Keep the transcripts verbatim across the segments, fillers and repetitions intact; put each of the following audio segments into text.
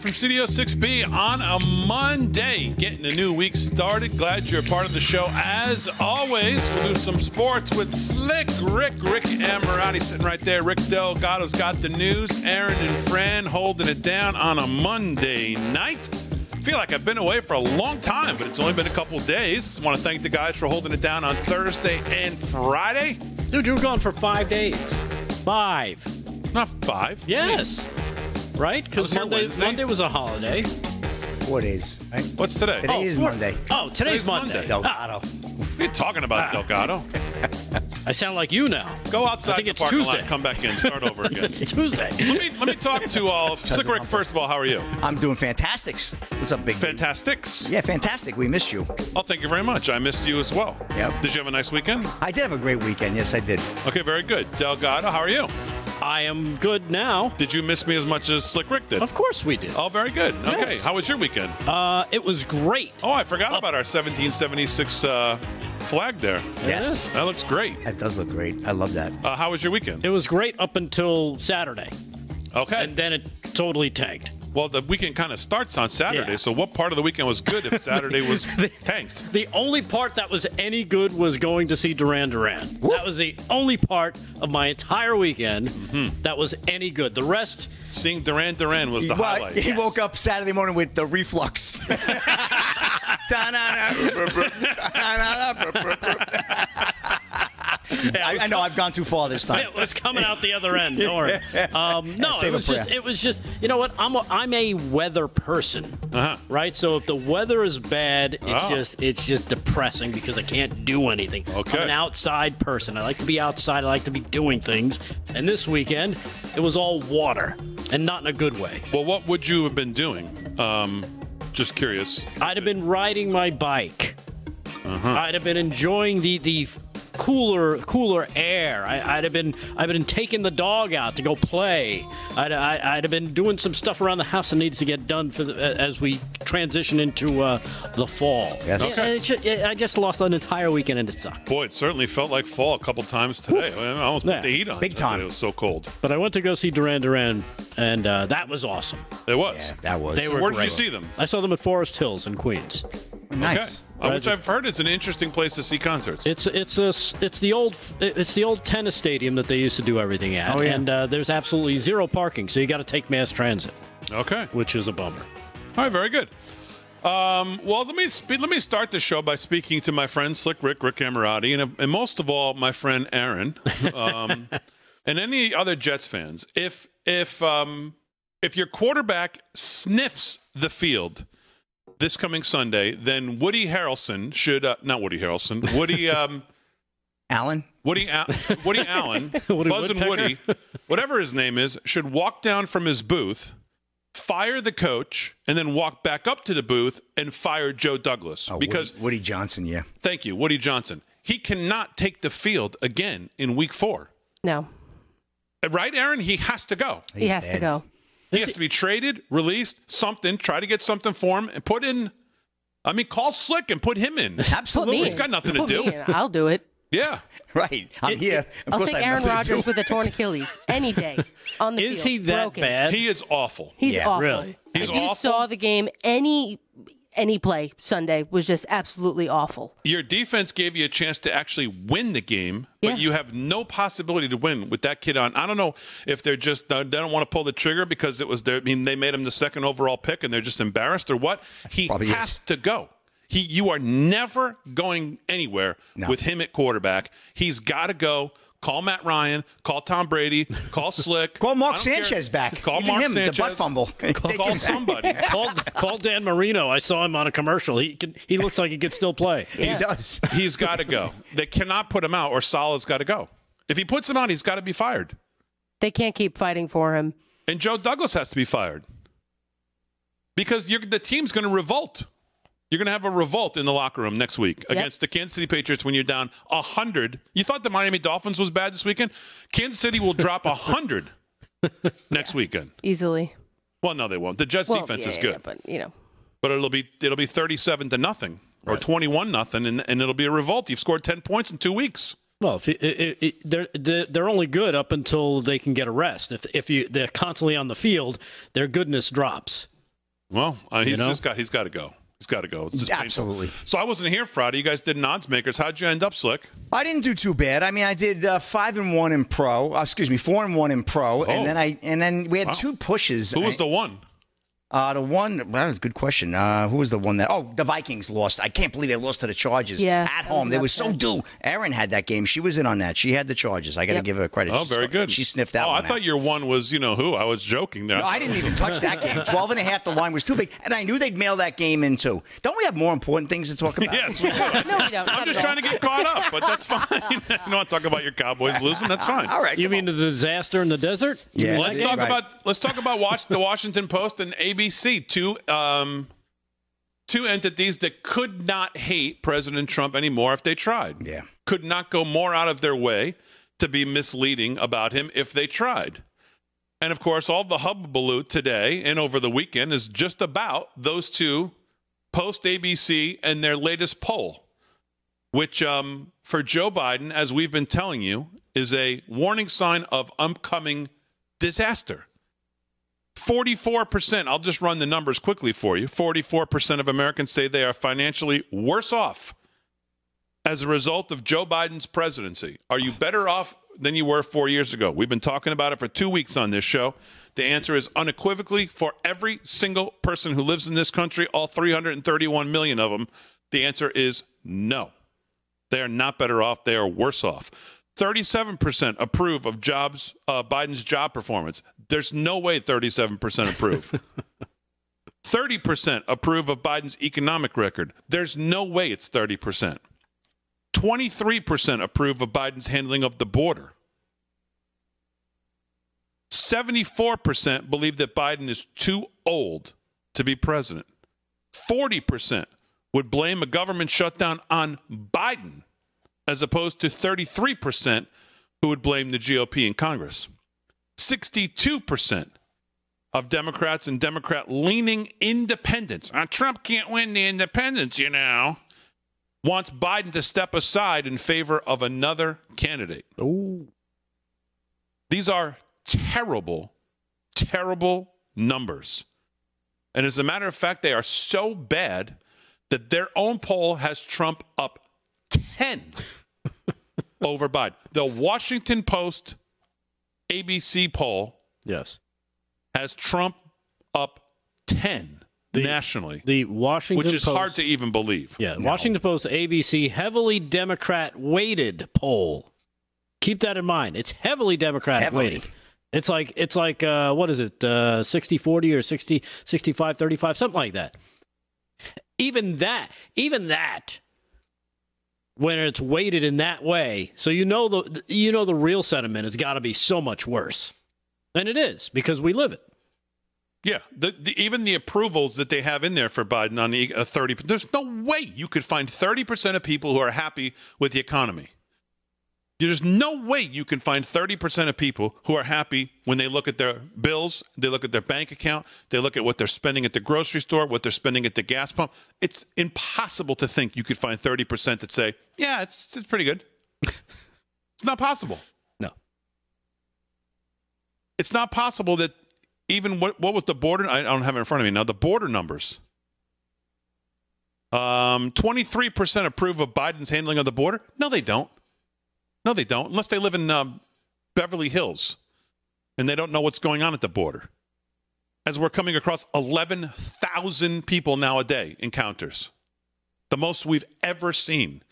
From Studio six B on a Monday, getting a new week started. Glad you're a part of the show. As always, we'll do some sports with Slick Rick. Rick Amorati sitting right there. Rick Delgado's got the news. Aaron and Fran holding it down on a Monday night. I feel like I've been away for a long time, but it's only been a couple days. I want to thank the guys for holding it down on Thursday and Friday. Dude, you were gone for five days. Five. Not five. Yes. Right? Because Monday, Monday was a holiday. Four days. Right? What's today? Today oh, is four. Monday. Oh, today's, today's Monday. Monday. Delgado. What are you talking about, ah. Delgado? I sound like you now. Go outside I think the it's parking Tuesday. Lot, come back in, start over again. It's Tuesday. Let me let me talk to uh, Slick Rick, first of all. How are you? I'm doing fantastics. What's up, big Fantastics? Dude? Yeah, fantastic. We missed you. Oh, thank you very much. I missed you as well. Yep. Did you have a nice weekend? I did have a great weekend. Yes, I did. Okay, very good. Delgado, how are you? I am good now. Did you miss me as much as Slick Rick did? Of course we did. Oh, very good. Yes. Okay. How was your weekend? Uh, it was great. Oh, I forgot uh, about our seventeen seventy-six uh, flag there. Yes. That looks great. That does look great. I love that. Uh, how was your weekend? It was great up until Saturday. Okay. And then it totally tanked. Well, the weekend kind of starts on Saturday, yeah. So what part of the weekend was good if Saturday was the, tanked? The only part that was any good was going to see Duran Duran. Whoop. That was the only part of my entire weekend mm-hmm. that was any good. The rest... Seeing Duran Duran was the well, highlight. He yes. woke up Saturday morning with the reflux. Yeah, I, I know com- I've gone too far this time. It was coming out the other end. Don't worry. Um, no, it was just—it was just. You know what? I'm a, I'm a weather person, uh-huh. right? So if the weather is bad, it's oh. just it's just depressing because I can't do anything. Okay. I'm an outside person. I like to be outside. I like to be doing things. And this weekend, it was all water, and not in a good way. Well, what would you have been doing? Um, just curious. I'd have been riding my bike. Uh-huh. I'd have been enjoying the the. Cooler, cooler air. I, I'd have been, I've been taking the dog out to go play. I'd, I, I'd have been doing some stuff around the house that needs to get done for the, as we transition into uh, the fall. Yes. Okay. It, it, it, I just lost an entire weekend and it sucked. Boy, it certainly felt like fall a couple times today. I, mean, I almost yeah. put the heat on. Big time. It was so cold. But I went to go see Duran Duran, and uh, that was awesome. It was. Yeah, that was. They were Where great. Did you see them? I saw them at Forest Hills in Queens. Nice. Okay. Uh, which I've heard it's an interesting place to see concerts. It's it's a, it's the old it's the old tennis stadium that they used to do everything at, oh, yeah. and uh, there's absolutely zero parking, so you got to take mass transit. Okay, which is a bummer. All right, very good. Um, well, let me sp- let me start the show by speaking to my friend Slick Rick Rick Amorati, and, and most of all my friend Aaron, um, and any other Jets fans. If if um, if your quarterback sniffs the field this coming Sunday, then Woody Harrelson should uh, not Woody Harrelson, Woody um, Allen, Woody Al- Woody Allen, Woody Buzzin' Woody, whatever his name is, should walk down from his booth, fire the coach, and then walk back up to the booth and fire Joe Douglas oh, because Woody, Woody Johnson, yeah, thank you, Woody Johnson. He cannot take the field again in Week Four. No, right, Aaron? He has to go. He's he has dead. to go. He has to be traded, released, something. Try to get something for him and put in. I mean, call Slick and put him in. Absolutely, he's got nothing to do. I'll do do it. Yeah, right. I'm it, here. Of I'll course take I Aaron Rodgers with a torn Achilles any day on the is field. Is he that broken. Bad? He is awful. He's yeah, awful. Really, he's if awful. You saw the game, any any play Sunday was just absolutely awful. Your defense gave you a chance to actually win the game, but yeah. you have no possibility to win with that kid on. I don't know if they're just they don't want to pull the trigger because it was their. I mean, they made him the second overall pick, and they're just embarrassed or what. He Probably has is. to go. He, you are never going anywhere no. with him at quarterback. He's got to go. Call Matt Ryan. Call Tom Brady. Call Slick. Call Mark Sanchez care. back. Call Even Mark him, Sanchez. The butt fumble. Call, call somebody. call, call Dan Marino. I saw him on a commercial. He can, he looks like he could still play. Yeah. He does. He's got to go. They cannot put him out, or Salah's got to go. If he puts him out, he's got to be fired. They can't keep fighting for him. And Joe Douglas has to be fired. Because you're, the team's going to revolt. You're going to have a revolt in the locker room next week yep. against the Kansas City Patriots when you're down one hundred. You thought the Miami Dolphins was bad this weekend? Kansas City will drop one hundred next yeah, weekend. Easily. Well, no, they won't. The Jets well, defense yeah, is good. Yeah, but, you know. But it'll be it'll be thirty-seven to nothing or right. twenty-one nothing, and, and it'll be a revolt. You've scored ten points in two weeks. Well, if it, it, it, they're they're only good up until they can get a rest. If if you they're constantly on the field, their goodness drops. Well, uh, he's you know? just got he's got to go. He's got to go. It's just Absolutely. Painful. So I wasn't here Friday. You guys did odds makers. How'd you end up, Slick? I didn't do too bad. I mean, I did uh, five and one in pro. Uh, excuse me, four and one in pro, oh. and then I and then we had wow. two pushes. Who was I, the one? Uh, the one, well, that was a good question. Uh, who was the one that, oh, the Vikings lost. I can't believe they lost to the Chargers yeah, at home. They were so due. Aaron had that game. She was in on that. She had the Chargers. I got to yep. give her credit. Oh, she very saw, good. She sniffed that oh, one I out. thought your one was, you know, who? I was joking there. No, I didn't even touch that game. twelve and a half, the line was too big. And I knew they'd mail that game in, too. Don't we have more important things to talk about? Yes, we do. No, we don't. I'm just trying to get caught up, but that's fine. You don't want to talk about your Cowboys losing. That's fine. All right. You mean on. the disaster in the desert? Yeah. Well, let's, talk right. about, let's talk about watch, the Washington Post and A B C. A B C, two um, two entities that could not hate President Trump anymore if they tried. Yeah. Could not go more out of their way to be misleading about him if they tried. And, of course, all the hullabaloo today and over the weekend is just about those two, Post A B C and their latest poll, which um, for Joe Biden, as we've been telling you, is a warning sign of upcoming disaster. forty-four percent, I'll just run the numbers quickly for you, forty-four percent of Americans say they are financially worse off as a result of Joe Biden's presidency. Are you better off than you were four years ago? We've been talking about it for two weeks on this show. The answer is unequivocally for every single person who lives in this country, all three hundred thirty-one million of them, the answer is no. They are not better off. They are worse off. thirty-seven percent approve of jobs, uh, Biden's job performance. There's no way thirty-seven percent approve. thirty percent approve of Biden's economic record. There's no way it's thirty percent. twenty-three percent approve of Biden's handling of the border. seventy-four percent believe that Biden is too old to be president. forty percent would blame a government shutdown on Biden, as opposed to thirty-three percent who would blame the G O P in Congress. sixty-two percent of Democrats and Democrat-leaning independents, uh, Trump can't win the independents, you know, wants Biden to step aside in favor of another candidate. Ooh. These are terrible, terrible numbers. And as a matter of fact, they are so bad that their own poll has Trump up ten over Biden. The Washington Post A B C poll yes, has Trump up ten the, nationally. The Washington Post. Which is Post, hard to even believe. Yeah, no. Washington Post A B C heavily Democrat-weighted poll. Keep that in mind. It's heavily Democrat-weighted. It's like, it's like uh, what is it, uh, sixty forty or sixty sixty-five thirty-five, something like that. Even that, even that. When it's weighted in that way, so you know the you know the real sentiment has got to be so much worse, and it is because we live it. Yeah, the, the, even the approvals that they have in there for Biden on the uh, thirty, there's no way you could find thirty percent of people who are happy with the economy. There's no way you can find thirty percent of people who are happy when they look at their bills, they look at their bank account, they look at what they're spending at the grocery store, what they're spending at the gas pump. It's impossible to think you could find thirty percent that say, yeah, it's, it's pretty good. It's not possible. No. It's not possible that even what, what was the border? I don't have it in front of me now. The border numbers. Um, twenty-three percent approve of Biden's handling of the border. No, they don't. No, they don't, unless they live in um, Beverly Hills and they don't know what's going on at the border. As we're coming across eleven thousand people now a day encounters, the most we've ever seen.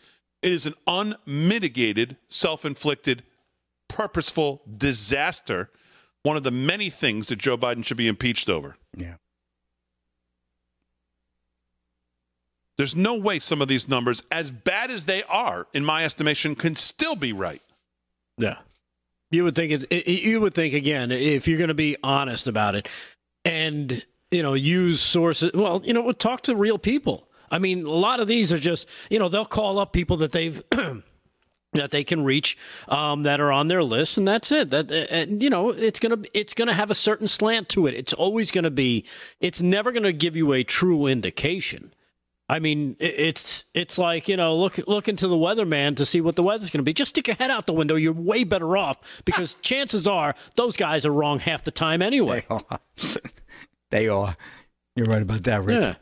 It is an unmitigated, self-inflicted purposeful disaster, one of the many things that Joe Biden should be impeached over. Yeah. There's no way some of these numbers, as bad as they are, in my estimation, can still be right. Yeah. You would think it's, it, you would think, again, if you're going to be honest about it and, you know, use sources, well, you know, talk to real people. I mean, a lot of these are just, you know, they'll call up people that they've that they can reach um, that are on their list, and that's it. That, and, you know, it's going to it's going to have a certain slant to it. It's always going to be, it's never going to give you a true indication. I mean, it's it's like, you know, look look into the weatherman to see what the weather's going to be. Just stick your head out the window. You're way better off because chances are those guys are wrong half the time anyway. They are. They are. You're right about that, Rick. Yeah.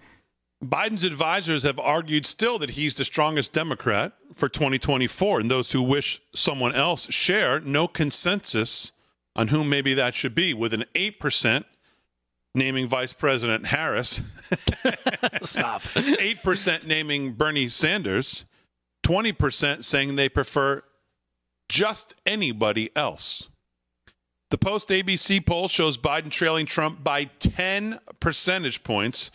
Biden's advisors have argued still that he's the strongest Democrat for twenty twenty-four, and those who wish someone else share no consensus on who maybe that should be, with an eight percent. Naming Vice President Harris. Stop. eight percent naming Bernie Sanders. twenty percent saying they prefer just anybody else. The Post A B C poll shows Biden trailing Trump by ten percentage points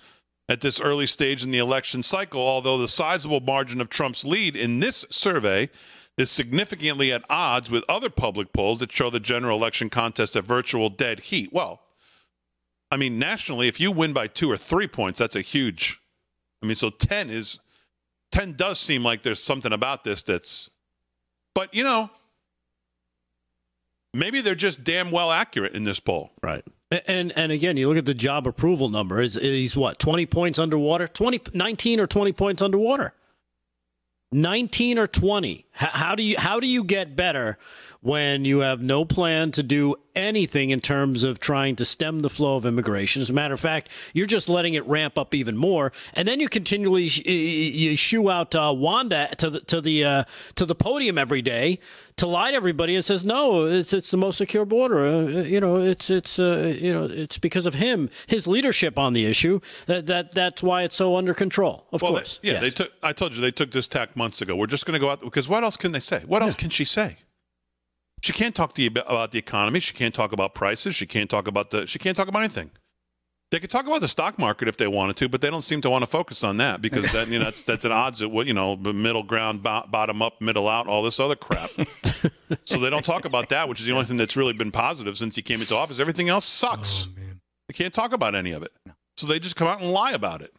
at this early stage in the election cycle, although the sizable margin of Trump's lead in this survey is significantly at odds with other public polls that show the general election contest a virtual dead heat. Well, I mean, nationally, if you win by two or three points, that's a huge. I mean, so ten is ten does seem like there's something about this that's. But, you know, maybe they're just damn well accurate in this poll. Right. And and again, you look at the job approval number. Is he's what, twenty points underwater? twenty, nineteen or twenty points underwater? nineteen or twenty. How, how do you how do you get better when you have no plan to do anything in terms of trying to stem the flow of immigration? As a matter of fact, you're just letting it ramp up even more, and then you continually sh- you shoo out uh, Wanda to the to the uh, to the podium every day to lie to everybody and says no, it's it's the most secure border. Uh, you know, it's it's uh, you know it's because of him, his leadership on the issue that, that that's why it's so under control. Of well, course, they, yeah. Yes. They took. I told you they took this tack months ago. We're just going to go out because what else can they say? What else yeah. can she say? She can't talk to you about the economy. She can't talk about prices. She can't talk about the. She can't talk about anything. They could talk about the stock market if they wanted to, but they don't seem to want to focus on that because that you know that's that's an odds at what you know middle ground, bo- bottom up, middle out, all this other crap. So they don't talk about that, which is the only thing that's really been positive since he came into office. Everything else sucks. Oh, man. They can't talk about any of it. No. So they just come out and lie about it.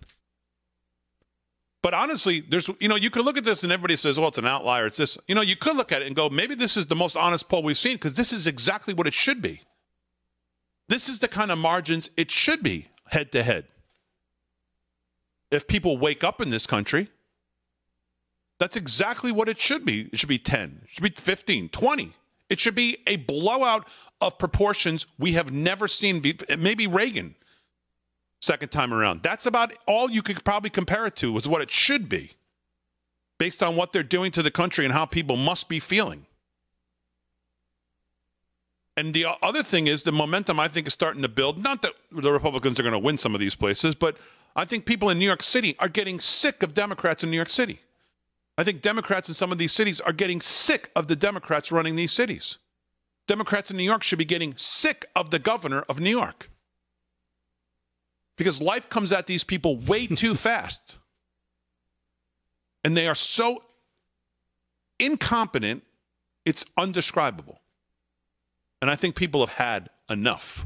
But honestly, there's you know you could look at this and everybody says, "Oh, it's an outlier." It's this. You know, you could look at it and go, "Maybe this is the most honest poll we've seen because this is exactly what it should be. This is the kind of margins it should be head to head. If people wake up in this country, that's exactly what it should be. It should be ten. It should be fifteen, twenty. It should be a blowout of proportions we have never seen before. Maybe Reagan." Second time around. That's about all you could probably compare it to was what it should be based on what they're doing to the country and how people must be feeling. And the other thing is the momentum I think is starting to build. Not that the Republicans are going to win some of these places, but I think people in New York City are getting sick of Democrats in New York City. I think Democrats in some of these cities are getting sick of the Democrats running these cities. Democrats in New York should be getting sick of the governor of New York. Because life comes at these people way too fast. And they are so incompetent, it's indescribable. And I think people have had enough.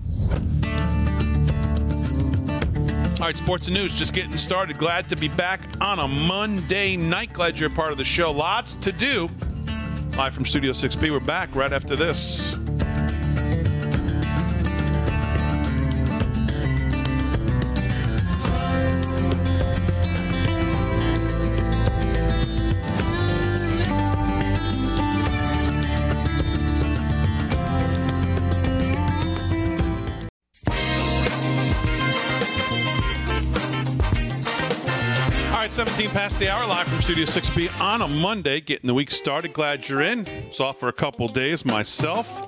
All right, sports and news, just getting started. Glad to be back on a Monday night. Glad you're a part of the show. Lots to do. Live from Studio six B, we're back right after this. seventeen past the hour, live from Studio six B on a Monday, getting the week started. Glad you're in. I was off for a couple days myself.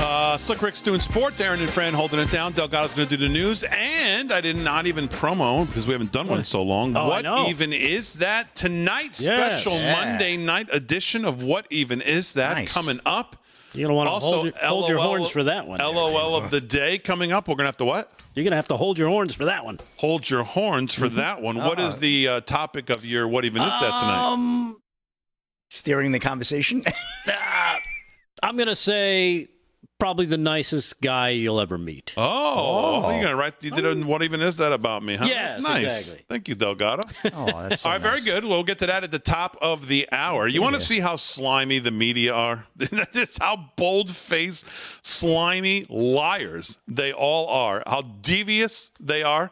Uh, Slick Rick's doing sports. Aaron and Fran holding it down. Delgado's going to do the news. And I did not even promo, because we haven't done one in so long. Oh, what Even Is That? Tonight's yes. special yeah. Monday night edition of What Even Is That? Nice. Coming up. You're going to want to hold, your, hold LOL, your horns for that one. L O L of the day coming up. We're going to have to what? You're going to have to hold your horns for that one. Hold your horns for mm-hmm. that one. Uh, what is the uh, topic of your What Even Is um, That tonight? Steering the conversation. uh, I'm going to say probably the nicest guy you'll ever meet. Oh, oh. You're going to write you did a, What Even Is That about me, huh? Yes, that's nice. Exactly. Thank you, Delgado. Oh, that's so All right, nice. Very good. We'll get to that at the top of the hour. You yeah. want to see how slimy the media are? Just how bold-faced, slimy liars they all are, how devious they are.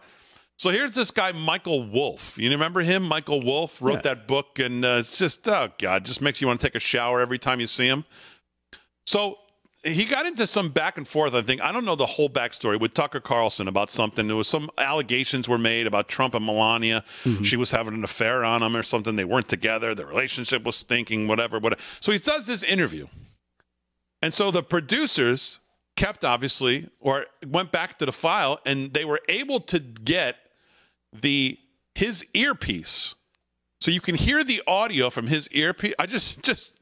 So here's this guy, Michael Wolff. You remember him? Michael Wolff wrote yeah. that book, and uh, it's just, oh, God, just makes you want to take a shower every time you see him. So he got into some back and forth, I think. I don't know the whole backstory with Tucker Carlson about something. There was some allegations were made about Trump and Melania. Mm-hmm. She was having an affair on him or something. They weren't together. Their relationship was stinking, whatever, whatever. So he does this interview. And so the producers kept, obviously, or went back to the file, and they were able to get the his earpiece. So you can hear the audio from his earpiece. I just just...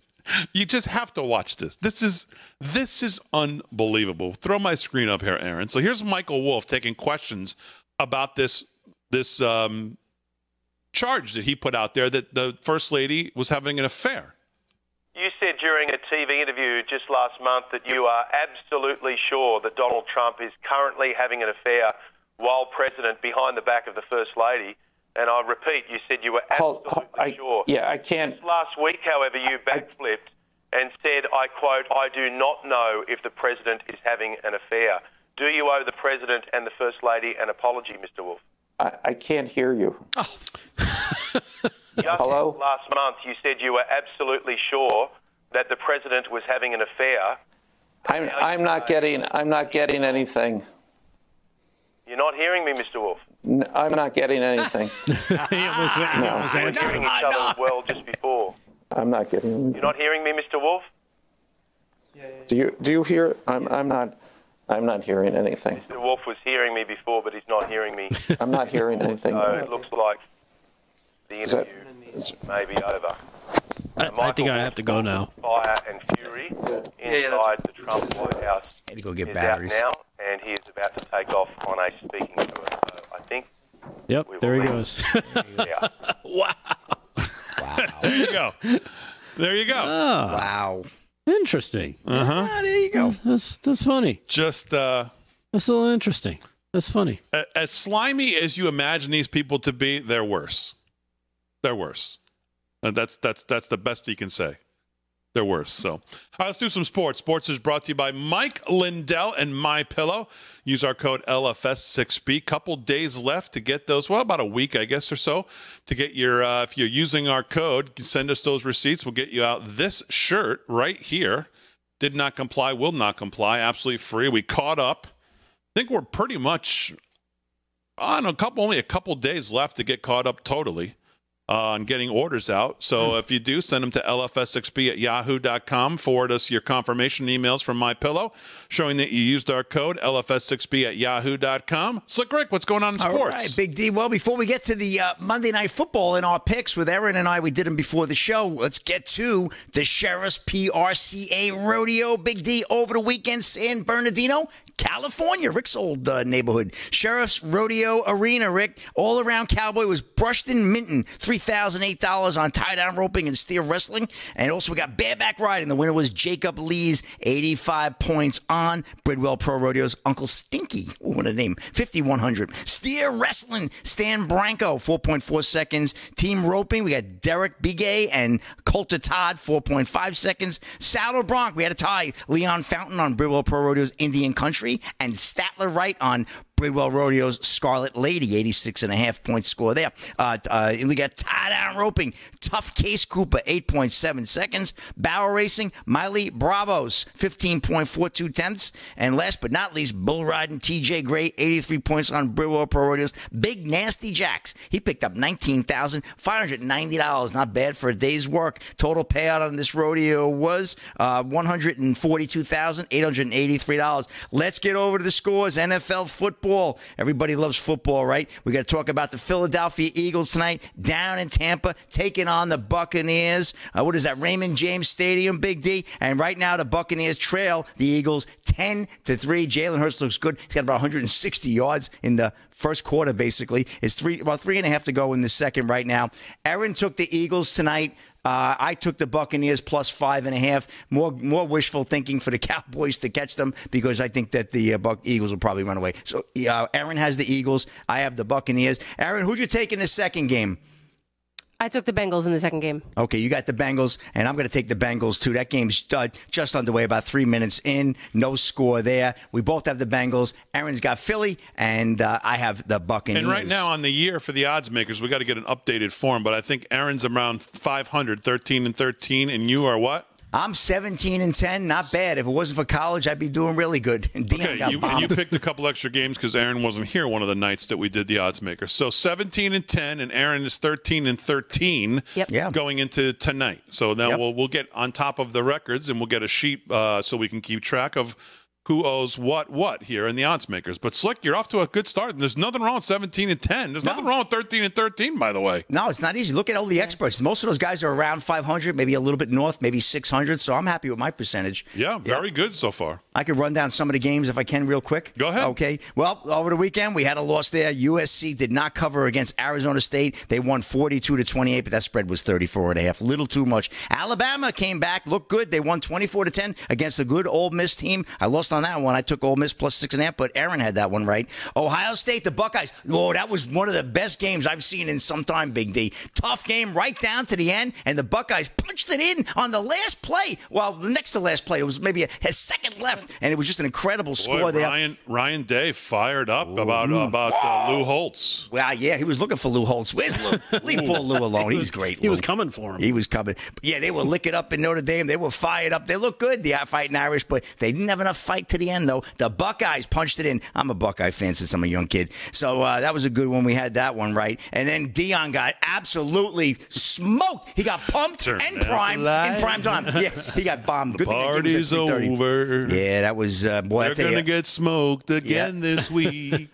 You just have to watch this. This is this is unbelievable. Throw my screen up here, Aaron. So here's Michael Wolff taking questions about this this um, charge that he put out there that the First Lady was having an affair. You said during a T V interview just last month that you are absolutely sure that Donald Trump is currently having an affair while president behind the back of the First Lady. And I'll repeat, you said you were absolutely Paul, Paul, I, sure. Yeah, I can't. Last week, however, you backflipped I, and said, I quote, I do not know if the president is having an affair. Do you owe the president and the First Lady an apology, Mister Wolff? I, I can't hear you. Oh. Hello? Last month, you said you were absolutely sure that the president was having an affair. I'm, I'm not getting. I'm not getting anything. You're not hearing me, Mister Wolff. No, I'm not getting anything. he almost, he no. almost we were hearing no, each other no. well just before. I'm not getting anything. You're not hearing me, Mister Wolff? Yeah, yeah, yeah. Do you do you hear? I'm I'm not I'm not hearing anything. Mister Wolff was hearing me before, but he's not hearing me. I'm not hearing anything. So it looks like the interview is, that, is maybe over. I, I think I have to go now. Fire and fury inside yeah, yeah, the Trump White House. I need to go get batteries now, and he is about to take off on a speaking tour. So I think. Yep, there he goes. there he goes. Yeah. Wow. Wow. There you go. There you go. Oh, wow. Interesting. Uh huh. Ah, there you go. That's that's funny. Just uh. That's a little interesting. That's funny. As slimy as you imagine these people to be, they're worse. They're worse. And that's that's that's the best he can say. They're worse. So, all right, let's do some sports. Sports is brought to you by Mike Lindell and MyPillow. Use our code L F S six B. Couple days left to get those. Well, about a week, I guess, or so to get your. Uh, if you're using our code, send us those receipts. We'll get you out this shirt right here. Did not comply. Will not comply. Absolutely free. We caught up. I think we're pretty much on a couple. Only a couple days left to get caught up totally. on uh, getting orders out. So mm. if you do, send them to L F S six B at yahoo dot com. Forward us your confirmation emails from MyPillow showing that you used our code L F S six B at yahoo dot com. Slick Rick, what's going on in sports? All right, Big D. Well, before we get to the uh, Monday Night Football in our picks with Aaron and I, we did them before the show. Let's get to the Sheriff's P R C A Rodeo. Big D, over the weekend, San Bernardino, California, Rick's old uh, neighborhood. Sheriff's Rodeo Arena, Rick, all-around cowboy, was brushed in Minton. three thousand eight dollars on tie-down roping and steer wrestling. And also we got bareback riding. The winner was Jacob Lees, eighty-five points on Bridwell Pro Rodeo's Uncle Stinky. Ooh, what a name. fifty-one hundred. Steer wrestling, Stan Branco, four point four seconds. Team roping, we got Derek Bigay and Colter Todd, four point five seconds. Saddle Bronc, we had a tie. Leon Fountain on Bridwell Pro Rodeo's Indian Country. And Statler Wright on Bridwell Rodeo's Scarlet Lady, eighty-six and a half point score there. Uh, uh, we got tie-down roping, Tough Case Cooper, eight point seven seconds. Barrel racing, Miley Bravos, fifteen point four two tenths. And last but not least, bull riding T J Gray, eighty-three points on Bridwell Pro Rodeo's Big Nasty Jacks. He picked up nineteen thousand five hundred ninety dollars. Not bad for a day's work. Total payout on this rodeo was uh, one hundred forty-two thousand eight hundred eighty-three dollars. Let's get over to the scores. N F L football. Football. Everybody loves football, right? We got to talk about the Philadelphia Eagles tonight down in Tampa, taking on the Buccaneers. Uh, what is that? Raymond James Stadium, Big D. And right now, the Buccaneers trail the Eagles ten to three. Jalen Hurts looks good. He's got about one hundred sixty yards in the first quarter, basically. It's three, about three and a half to go in the second right now. Aaron took the Eagles tonight. Uh, I took the Buccaneers plus five and a half. More more wishful thinking for the Cowboys to catch them because I think that the uh, Buc- Eagles will probably run away. So uh, Aaron has the Eagles. I have the Buccaneers. Aaron, who'd you take in the second game? I took the Bengals in the second game. Okay, you got the Bengals, and I'm going to take the Bengals, too. That game's uh, just underway, about three minutes in. No score there. We both have the Bengals. Aaron's got Philly, and uh, I have the Buccaneers. And right now on the year for the odds makers, we got to get an updated form, but I think Aaron's around five hundred, thirteen and thirteen, and you are what? I'm seventeen and ten, not bad. If it wasn't for college, I'd be doing really good. And Deion okay, got you, bombed. You picked a couple extra games because Aaron wasn't here one of the nights that we did the odds maker. So seventeen and ten, and Aaron is thirteen and thirteen yep. yeah. going into tonight. So now yep. we'll we'll get on top of the records and we'll get a sheet uh, so we can keep track of who owes what what here in the odds makers. But Slick, you're off to a good start. And there's nothing wrong with seventeen and ten. There's no. nothing wrong with thirteen and thirteen, by the way. No, it's not easy. Look at all the experts. Most of those guys are around five hundred, maybe a little bit north, maybe six hundred. So I'm happy with my percentage. Yeah, very yeah. good so far. I could run down some of the games if I can real quick. Go ahead. Okay. Well, over the weekend, we had a loss there. U S C did not cover against Arizona State. They won forty-two to twenty-eight, but that spread was thirty-four and a half. Little too much. Alabama came back, looked good. They won twenty-four to ten against a good Ole Miss team. I lost on that one. I took Ole Miss plus six and a half, but Aaron had that one right. Ohio State, the Buckeyes. Whoa, that was one of the best games I've seen in some time, Big D. Tough game right down to the end, and the Buckeyes punched it in on the last play. Well, the next to last play, it was maybe a, a second left, and it was just an incredible Boy, score there. Ryan, Ryan Day fired up Ooh. about about uh, Lou Holtz. Well, yeah, he was looking for Lou Holtz. Where's Lou? Leave poor Lou alone. He was, He's great. He Lou. was coming for him. He was coming. But yeah, they were licking up in Notre Dame. They were fired up. They looked good, the Fighting Irish, but they didn't have enough fight to the end, though. The Buckeyes punched it in. I'm a Buckeye fan since I'm a young kid. So uh, that was a good one. We had that one right. And then Deion got absolutely smoked. He got pumped Turn and primed in prime time. Yeah, he got bombed. The good party's over. Yeah, that was... Uh, boy, They're going to get smoked again yeah. this week.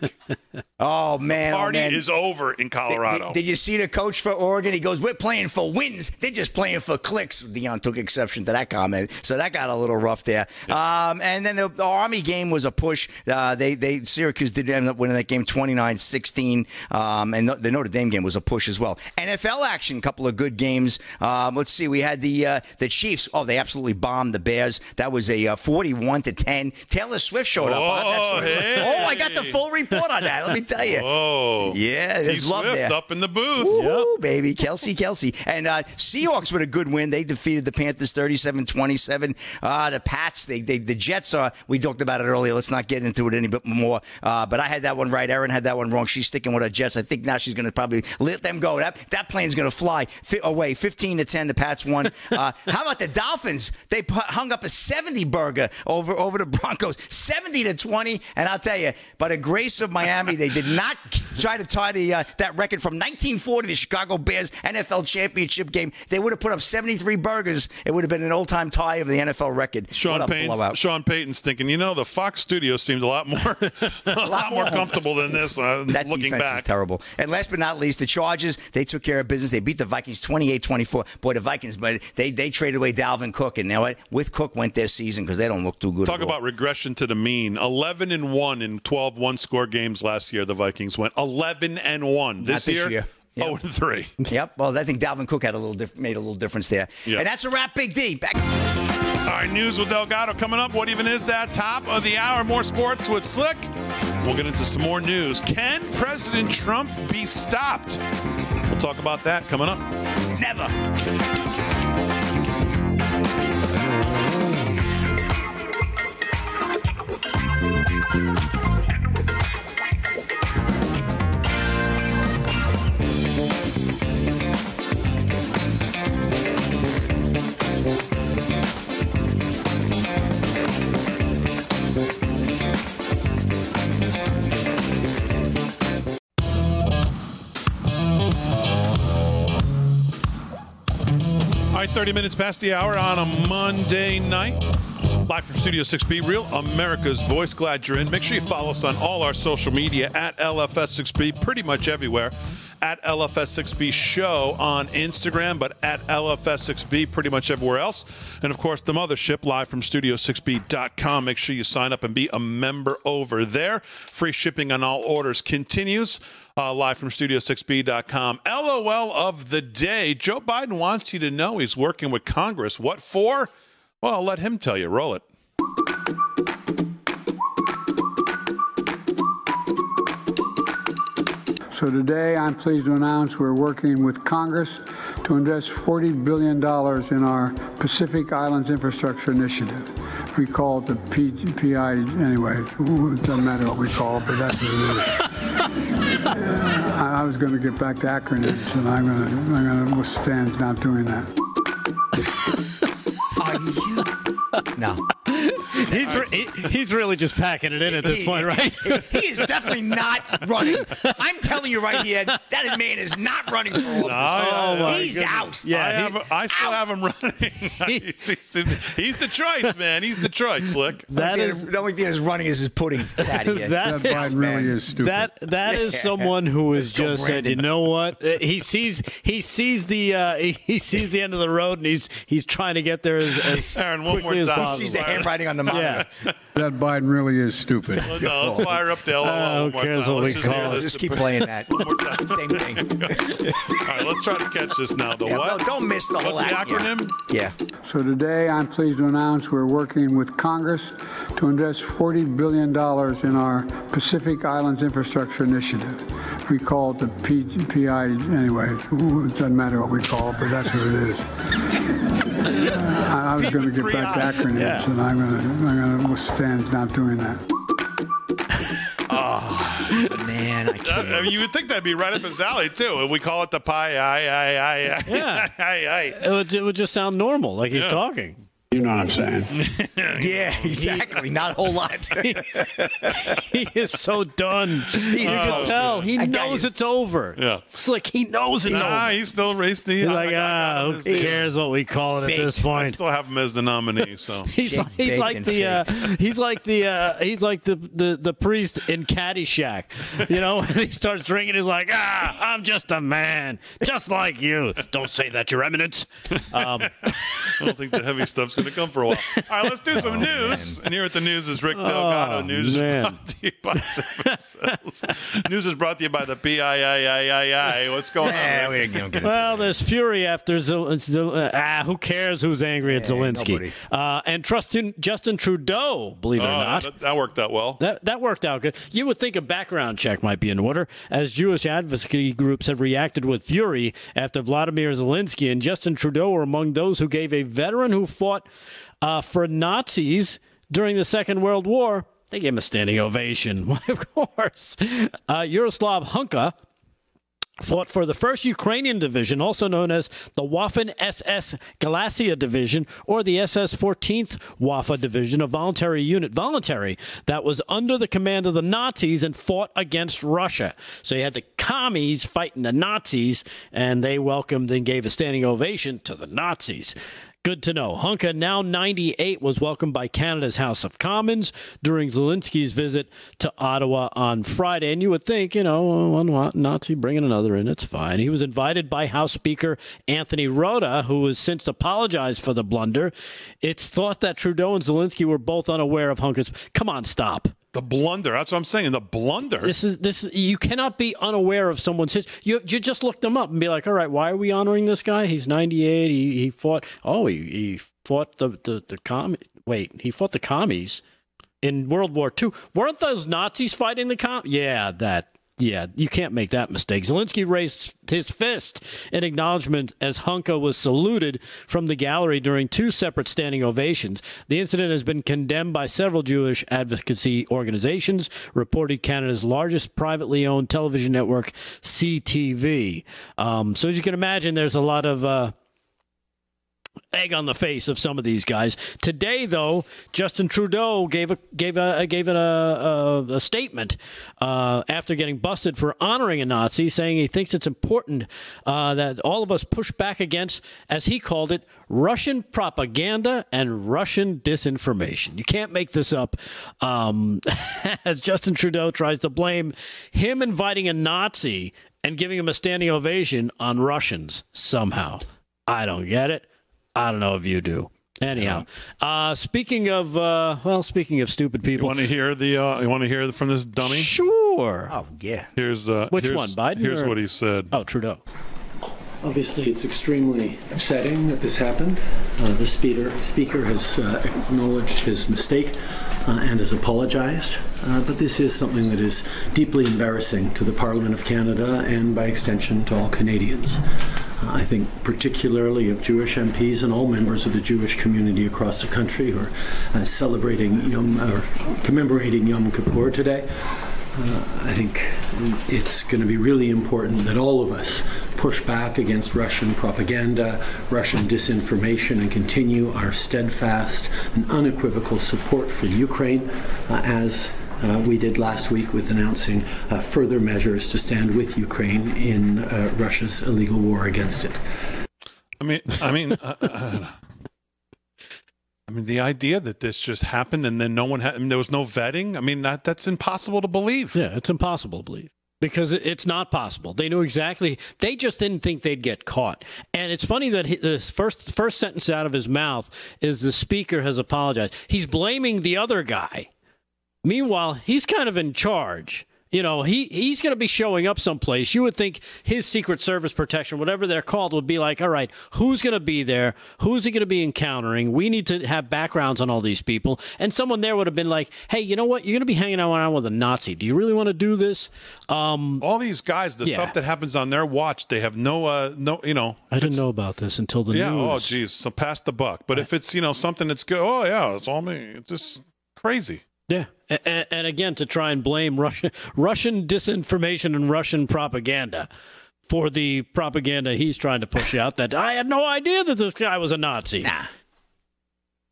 Oh, man. The party oh, man. is over in Colorado. Did, did, did you see the coach for Oregon? He goes, we're playing for wins. They're just playing for clicks. Deion took exception to that comment. So that got a little rough there. Yeah. Um, and then The, the Army game was a push. Uh, they, they Syracuse did end up winning that game twenty-nine sixteen, um, and the, the Notre Dame game was a push as well. N F L action, couple of good games. Um, let's see, we had the uh, the Chiefs. Oh, they absolutely bombed the Bears. That was a uh, forty-one to ten. Taylor Swift showed up. Oh, oh, hey. oh, I got the full report on that. Let me tell you. Oh, yeah, there's love there. Swift up in the booth. Ooh, yep. baby, Kelsey, Kelsey, and uh, Seahawks with a good win. They defeated the Panthers thirty-seven twenty-seven. Uh, the Pats, they, they the Jets are. We talked about it earlier. Let's not get into it any bit more. Uh, but I had that one right. Aaron had that one wrong. She's sticking with her Jets. I think now she's going to probably let them go. That that plane's going to fly F- away. fifteen to ten, the Pats won. Uh, how about the Dolphins? They put, hung up a seventy burger over, over the Broncos. seventy to twenty. And I'll tell you, by the grace of Miami, they did not try to tie the uh, that record from nineteen forty, the Chicago Bears N F L Championship game. They would have put up seventy-three burgers. It would have been an all-time tie of the N F L record. Sean Payton. Sean Payton. Thinking, you know, the Fox studios seemed a lot more a lot, lot more comfortable than this. Uh, that looking defense back. is terrible. And last but not least, the Chargers, they took care of business. They beat the Vikings twenty-eight twenty-four. Boy, the Vikings, but they, they traded away Dalvin Cook, and now with Cook went their season because they don't look too good. Talk about regression to the mean. eleven and one in twelve one-score games last year. The Vikings went eleven and one this, this year. year. Yep. oh and three. Yep. Well, I think Dalvin Cook had a little diff- made a little difference there. Yep. And that's a wrap, Big D. Back to- All right, news with Delgado coming up. What even is that? Top of the hour. More sports with Slick. We'll get into some more news. Can President Trump be stopped? We'll talk about that coming up. Never. thirty minutes past the hour on a Monday night. Live from Studio six B, Real America's Voice. Glad you're in. Make sure you follow us on all our social media at L F S six B, pretty much everywhere. At L F S six B Show on Instagram, but at L F S six B pretty much everywhere else. And, of course, the mothership, live from studio six b dot com. Make sure you sign up and be a member over there. Free shipping on all orders continues. Uh, live from studio six b dot com. LOL of the day. Joe Biden wants you to know he's working with Congress. What for? Well, I'll let him tell you. Roll it. So today I'm pleased to announce we're working with Congress to invest forty billion dollars in our Pacific Islands Infrastructure Initiative. We call it the P I, anyway, it doesn't matter what we call it, but that's what it is. uh, I was going to get back to acronyms, and I'm going to I'm going to stand not doing that. Are you? No. He's re- he, he's really just packing it in at this point, right? He is definitely not running. I'm telling you right here, that man is not running for office. Oh, oh he's goodness. out. Yeah, I, he, have, I still out. have him running. he's, he's, he's the choice, man. He's the choice, Slick. That the, is, the only thing that's running is his pudding. That, is, that, that Biden really is stupid. That that is someone who has just said, you know what? He sees he sees the uh, he sees the end of the road, and he's he's trying to get there as, as Aaron, one quickly more time. as possible. He sees the handwriting on the. Yeah. That Biden really is stupid. Well, no, let's fire up the L O L. Uh, who cares what we call it? Just keep playing that. Same thing. All right, let's try to catch this now. The yeah, what? No, don't miss the What's whole the acronym. Yeah. yeah. So today I'm pleased to announce we're working with Congress to invest forty billion dollars in our Pacific Islands Infrastructure Initiative. We call it the P I, anyway, it doesn't matter what we call it, but that's what it is. I was going to get back to acronyms, yeah. and I'm going to, I'm going to stand not doing that. Oh, man, I can't. I mean, you would think that'd be right up his alley, too. We call it the pie, I, I, I, I, yeah. I, I. It would, it would just sound normal, like he's yeah. talking. You know what I'm saying? Yeah, exactly. He, Not a whole lot. He is so done. You uh, can tell. He I knows it's over. Yeah. It's like he knows it's nah, over. Nah, he's still racing. He's like, ah, who cares what we call it baked. at this point? I still have him as the nominee, so. he's, like, he's, like the, uh, he's like the uh, he's like the the the priest in Caddyshack. You know, he starts drinking. He's like, ah, I'm just a man, just like you. Don't say that, Your Eminence. Um, I don't think the heavy stuff's going to come for a while. All right, let's do some oh, news. Man. And here at the news is Rick Delgado. Oh, news, man. Is brought to you by news is brought to you by the P I I I I I. What's going yeah, on? We didn't get well, there's right. fury after Zel- Zel- uh, who cares who's angry at yeah, Zelensky. Uh, and Justin, Justin Trudeau, believe it oh, or not. That, that worked out well. That, that worked out good. You would think a background check might be in order, as Jewish advocacy groups have reacted with fury after Vladimir Zelensky and Justin Trudeau were among those who gave a veteran who fought uh, for Nazis during the Second World War. They gave him a standing ovation. Why, of course. Uh, Yaroslav Hunka fought for the first Ukrainian Division, also known as the Waffen S S Galicia Division or the S S fourteenth Waffe Division, a voluntary unit, voluntary, that was under the command of the Nazis and fought against Russia. So you had the commies fighting the Nazis, and they welcomed and gave a standing ovation to the Nazis. Good to know. Hunka, now ninety-eight, was welcomed by Canada's House of Commons during Zelensky's visit to Ottawa on Friday. And you would think, you know, one Nazi bringing another in, it's fine. He was invited by House Speaker Anthony Rota, who has since apologized for the blunder. It's thought that Trudeau and Zelensky were both unaware of Hunka's. Come on, stop. The blunder. That's what I'm saying. The blunder. This is this. You cannot be unaware of someone's history. You you just look them up and be like, all right, why are we honoring this guy? He's ninety-eight. He he fought. Oh, he, he fought the the the comm. Wait, he fought the commies in World War Two. Weren't those Nazis fighting the comm? Yeah, that. Yeah, you can't make that mistake. Zelensky raised his fist in acknowledgement as Hunka was saluted from the gallery during two separate standing ovations. The incident has been condemned by several Jewish advocacy organizations, reported Canada's largest privately owned television network, C T V. Um, so as you can imagine, there's a lot of... Uh, egg on the face of some of these guys. Today, though, Justin Trudeau gave a gave a gave it a, a, a statement uh, after getting busted for honoring a Nazi, saying he thinks it's important uh, that all of us push back against, as he called it, Russian propaganda and Russian disinformation. You can't make this up. Um, as Justin Trudeau tries to blame him inviting a Nazi and giving him a standing ovation on Russians somehow. I don't get it. I don't know if you do. Anyhow, uh, speaking of uh, well, speaking of stupid people, you want to hear the uh, you want to hear from this dummy? Sure. Oh yeah. Here's uh, which here's, one, Biden? Here's or... what he said. Oh, Trudeau. Obviously, it's extremely upsetting that this happened. Uh, the speaker speaker has uh, acknowledged his mistake uh, and has apologized. Uh, but this is something that is deeply embarrassing to the Parliament of Canada and, by extension, to all Canadians. I think particularly of Jewish M Ps and all members of the Jewish community across the country who are uh, celebrating Yom, or commemorating Yom Kippur today. Uh, I think it's going to be really important that all of us push back against Russian propaganda, Russian disinformation, and continue our steadfast and unequivocal support for Ukraine uh, as Uh, we did last week with announcing uh, further measures to stand with Ukraine in uh, Russia's illegal war against it. I mean, I mean, uh, uh, I mean, the idea that this just happened and then no one had, I mean, there was no vetting. I mean, that that's impossible to believe. Yeah, it's impossible to believe. Because it's not possible. They knew exactly. They just didn't think they'd get caught. And it's funny that he, the first first sentence out of his mouth is the speaker has apologized. He's blaming the other guy. Meanwhile, he's kind of in charge. You know, he, he's going to be showing up someplace. You would think his Secret Service protection, whatever they're called, would be like, all right, who's going to be there? Who's he going to be encountering? We need to have backgrounds on all these people. And someone there would have been like, hey, you know what? You're going to be hanging out with a Nazi. Do you really want to do this? Um, all these guys, the yeah. stuff that happens on their watch, they have no, uh, no, you know. I didn't know about this until the yeah, news. Oh, geez. So pass the buck. But I, if it's, you know, something that's good, oh, yeah, it's all me. It's just crazy. Yeah. And, and again, to try and blame Russia, Russian disinformation and Russian propaganda for the propaganda he's trying to push out that I had no idea that this guy was a Nazi. Nah.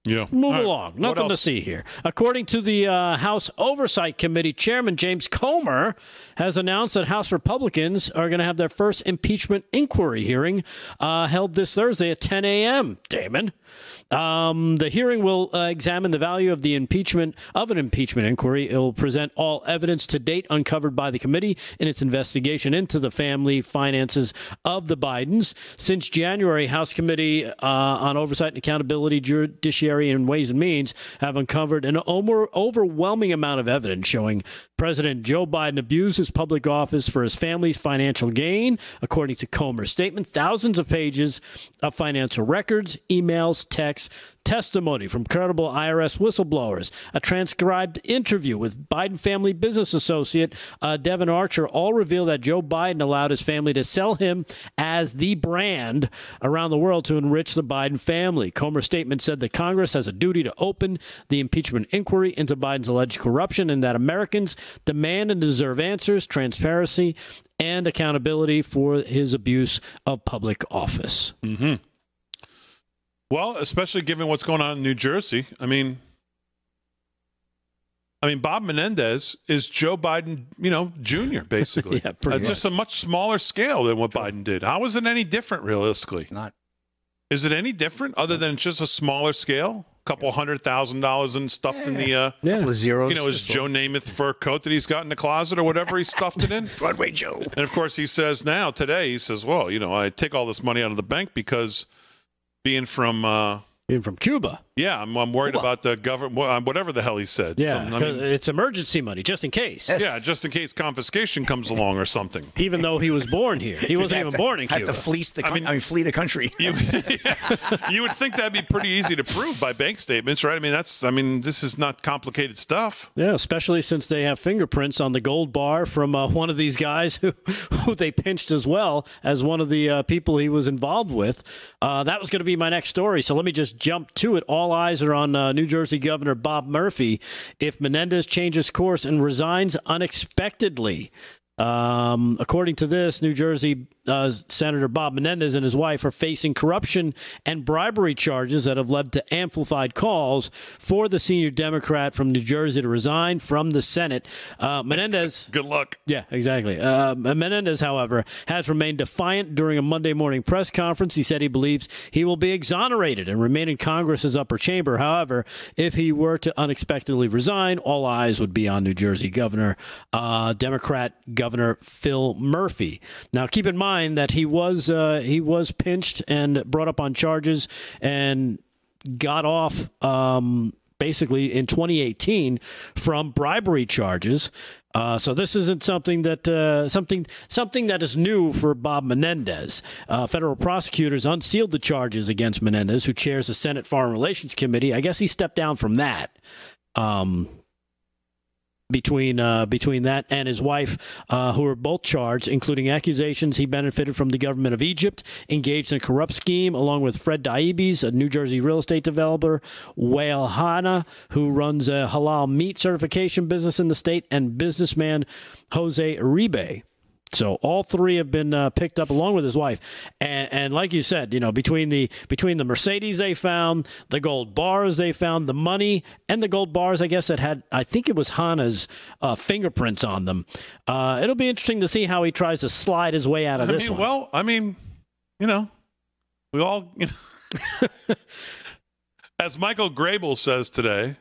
Yeah. Move right. along. Nothing to see here. According to the uh, House Oversight Committee, Chairman James Comer has announced that House Republicans are going to have their first impeachment inquiry hearing uh, held this Thursday at ten a.m., Damon. Um, the hearing will uh, examine the value of the impeachment of an impeachment inquiry. It will present all evidence to date uncovered by the committee in its investigation into the family finances of the Bidens. Since January, House Committee uh, on Oversight and Accountability, Judiciary, and Ways and Means have uncovered an over- overwhelming amount of evidence showing President Joe Biden abused his public office for his family's financial gain, according to Comer's statement. Thousands of pages of financial records, emails, text, testimony from credible I R S whistleblowers, a transcribed interview with Biden family business associate uh, Devin Archer all reveal that Joe Biden allowed his family to sell him as the brand around the world to enrich the Biden family. Comer's statement said that Congress has a duty to open the impeachment inquiry into Biden's alleged corruption and that Americans demand and deserve answers, transparency, and accountability for his abuse of public office. Mm-hmm. Well, especially given what's going on in New Jersey. I mean, I mean, Bob Menendez is Joe Biden, you know, Junior, basically. yeah, pretty uh, much. Just a much smaller scale than what True. Biden did. How is it any different, realistically? Not. Is it any different other than just a smaller scale? A couple hundred thousand dollars and stuffed yeah. in the, uh, yeah. the zeros, you know, his Joe Namath fur coat that he's got in the closet or whatever he stuffed it in. Broadway Joe. And, of course, he says now, today, he says, well, you know, I take all this money out of the bank because – Being from uh, being from Cuba, yeah, I'm, I'm worried Cuba. about the government, whatever the hell he said. Yeah, I mean, it's emergency money, just in case. Yes. Yeah, just in case confiscation comes along or something. Even though he was born here, he wasn't even to, born in Cuba. Have to fleece the, I mean, I mean, flee the country. You, yeah, you would think that'd be pretty easy to prove by bank statements, right? I mean, that's, I mean, this is not complicated stuff. Yeah, especially since they have fingerprints on the gold bar from uh, one of these guys who, who they pinched as well as one of the uh, people he was involved with. Uh, that was going to be my next story, so let me just jump to it. All eyes are on uh, New Jersey Governor Bob Murphy if Menendez changes course and resigns unexpectedly. Um, according to this, New Jersey uh, Senator Bob Menendez and his wife are facing corruption and bribery charges that have led to amplified calls for the senior Democrat from New Jersey to resign from the Senate. Uh, Menendez. Good luck. Yeah, exactly. Uh, Menendez, however, has remained defiant during a Monday morning press conference. He said he believes he will be exonerated and remain in Congress's upper chamber. However, if he were to unexpectedly resign, all eyes would be on New Jersey Governor, uh, Democrat Governor. Governor Phil Murphy. Now, keep in mind that he was uh, he was pinched and brought up on charges and got off um, basically in twenty eighteen from bribery charges. Uh, so this isn't something that uh, something something that is new for Bob Menendez. Uh, federal prosecutors unsealed the charges against Menendez, who chairs the Senate Foreign Relations Committee. I guess he stepped down from that. Um, Between uh, between that and his wife, uh, who were both charged, including accusations he benefited from the government of Egypt, engaged in a corrupt scheme, along with Fred Diabes, a New Jersey real estate developer, Wael Hana, who runs a halal meat certification business in the state, and businessman Jose Uribe. So all three have been uh, picked up along with his wife. And, and like you said, you know, between the between the Mercedes they found, the gold bars they found, the money and the gold bars, I guess, that had, I think it was Hana's uh, fingerprints on them. Uh, it'll be interesting to see how he tries to slide his way out of I this mean, one. Well, I mean, you know, we all, you know, as Michael Grable says today,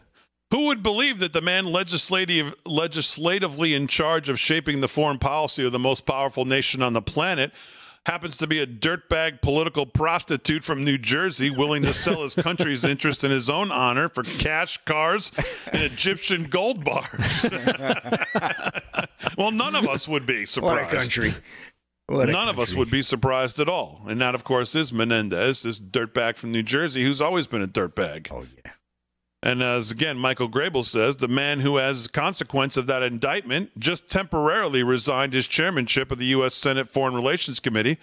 who would believe that the man legislative, legislatively in charge of shaping the foreign policy of the most powerful nation on the planet happens to be a dirtbag political prostitute from New Jersey willing to sell his country's interest in his own honor for cash, cars, and Egyptian gold bars? Well, none of us would be surprised. What a country. What a none country. of us would be surprised at all. And that, of course, is Menendez, this dirtbag from New Jersey who's always been a dirtbag. Oh, yeah. And as, again, Michael Grable says, the man who, as a consequence of that indictment, just temporarily resigned his chairmanship of the U S. Senate Foreign Relations Committee,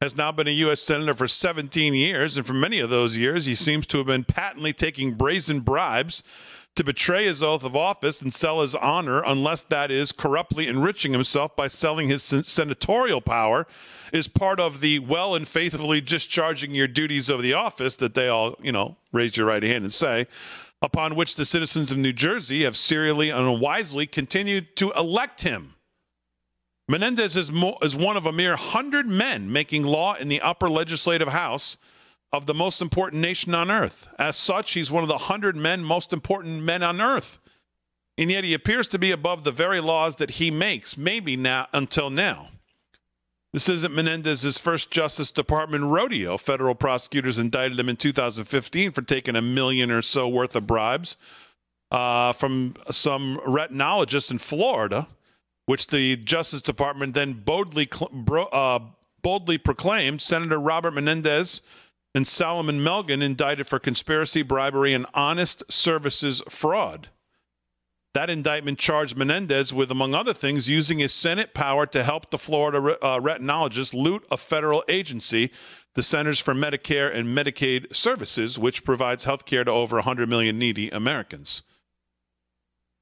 has now been a U S senator for seventeen years, and for many of those years, he seems to have been patently taking brazen bribes to betray his oath of office and sell his honor, unless that is corruptly enriching himself by selling his sen- senatorial power, is part of the well and faithfully discharging your duties of the office that they all, you know, raise your right hand and say, upon which the citizens of New Jersey have serially and unwisely continued to elect him. Menendez is, mo- is one of a mere hundred men making law in the upper legislative house of the most important nation on earth. As such, he's one of the hundred men most important men on earth. And yet he appears to be above the very laws that he makes, maybe now until now. This isn't Menendez's first Justice Department rodeo. Federal prosecutors indicted him in two thousand fifteen for taking a million or so worth of bribes uh, from some retinologist in Florida, which the Justice Department then boldly uh, boldly proclaimed. Senator Robert Menendez and Salomon Melgen indicted for conspiracy, bribery, and honest services fraud. That indictment charged Menendez with, among other things, using his Senate power to help the Florida uh, retinologist loot a federal agency, the Centers for Medicare and Medicaid Services, which provides health care to over one hundred million needy Americans.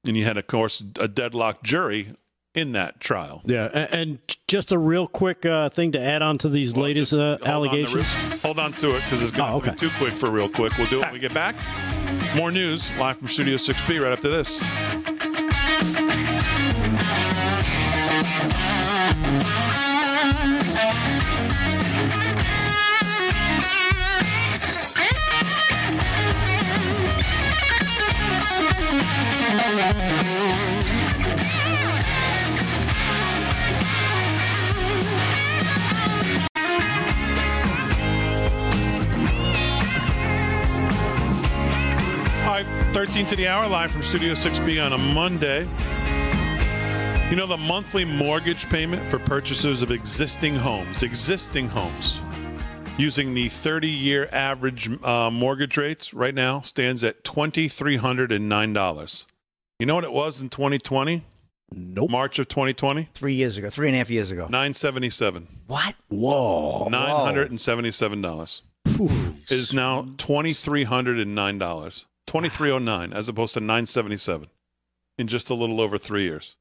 And you had, of course, a deadlocked jury in that trial. Yeah, and, and just a real quick uh, thing to add on to these well, latest uh, hold allegations. On the, hold on to it, because it's going oh, to okay. be too quick for real quick. We'll do it when we get back. More news live from Studio six B right after this. thirteen to the hour, live from Studio six B on a Monday. You know, the monthly mortgage payment for purchasers of existing homes, existing homes, using the thirty-year average uh, mortgage rates right now stands at two thousand three hundred nine dollars. You know what it was in twenty twenty? Nope. March of twenty twenty? Three years ago, three and a half years ago. nine hundred seventy-seven dollars. What? Whoa. nine hundred seventy-seven dollars. It is now two thousand three hundred nine dollars. twenty-three oh nine as opposed to nine seventy-seven in just a little over three years.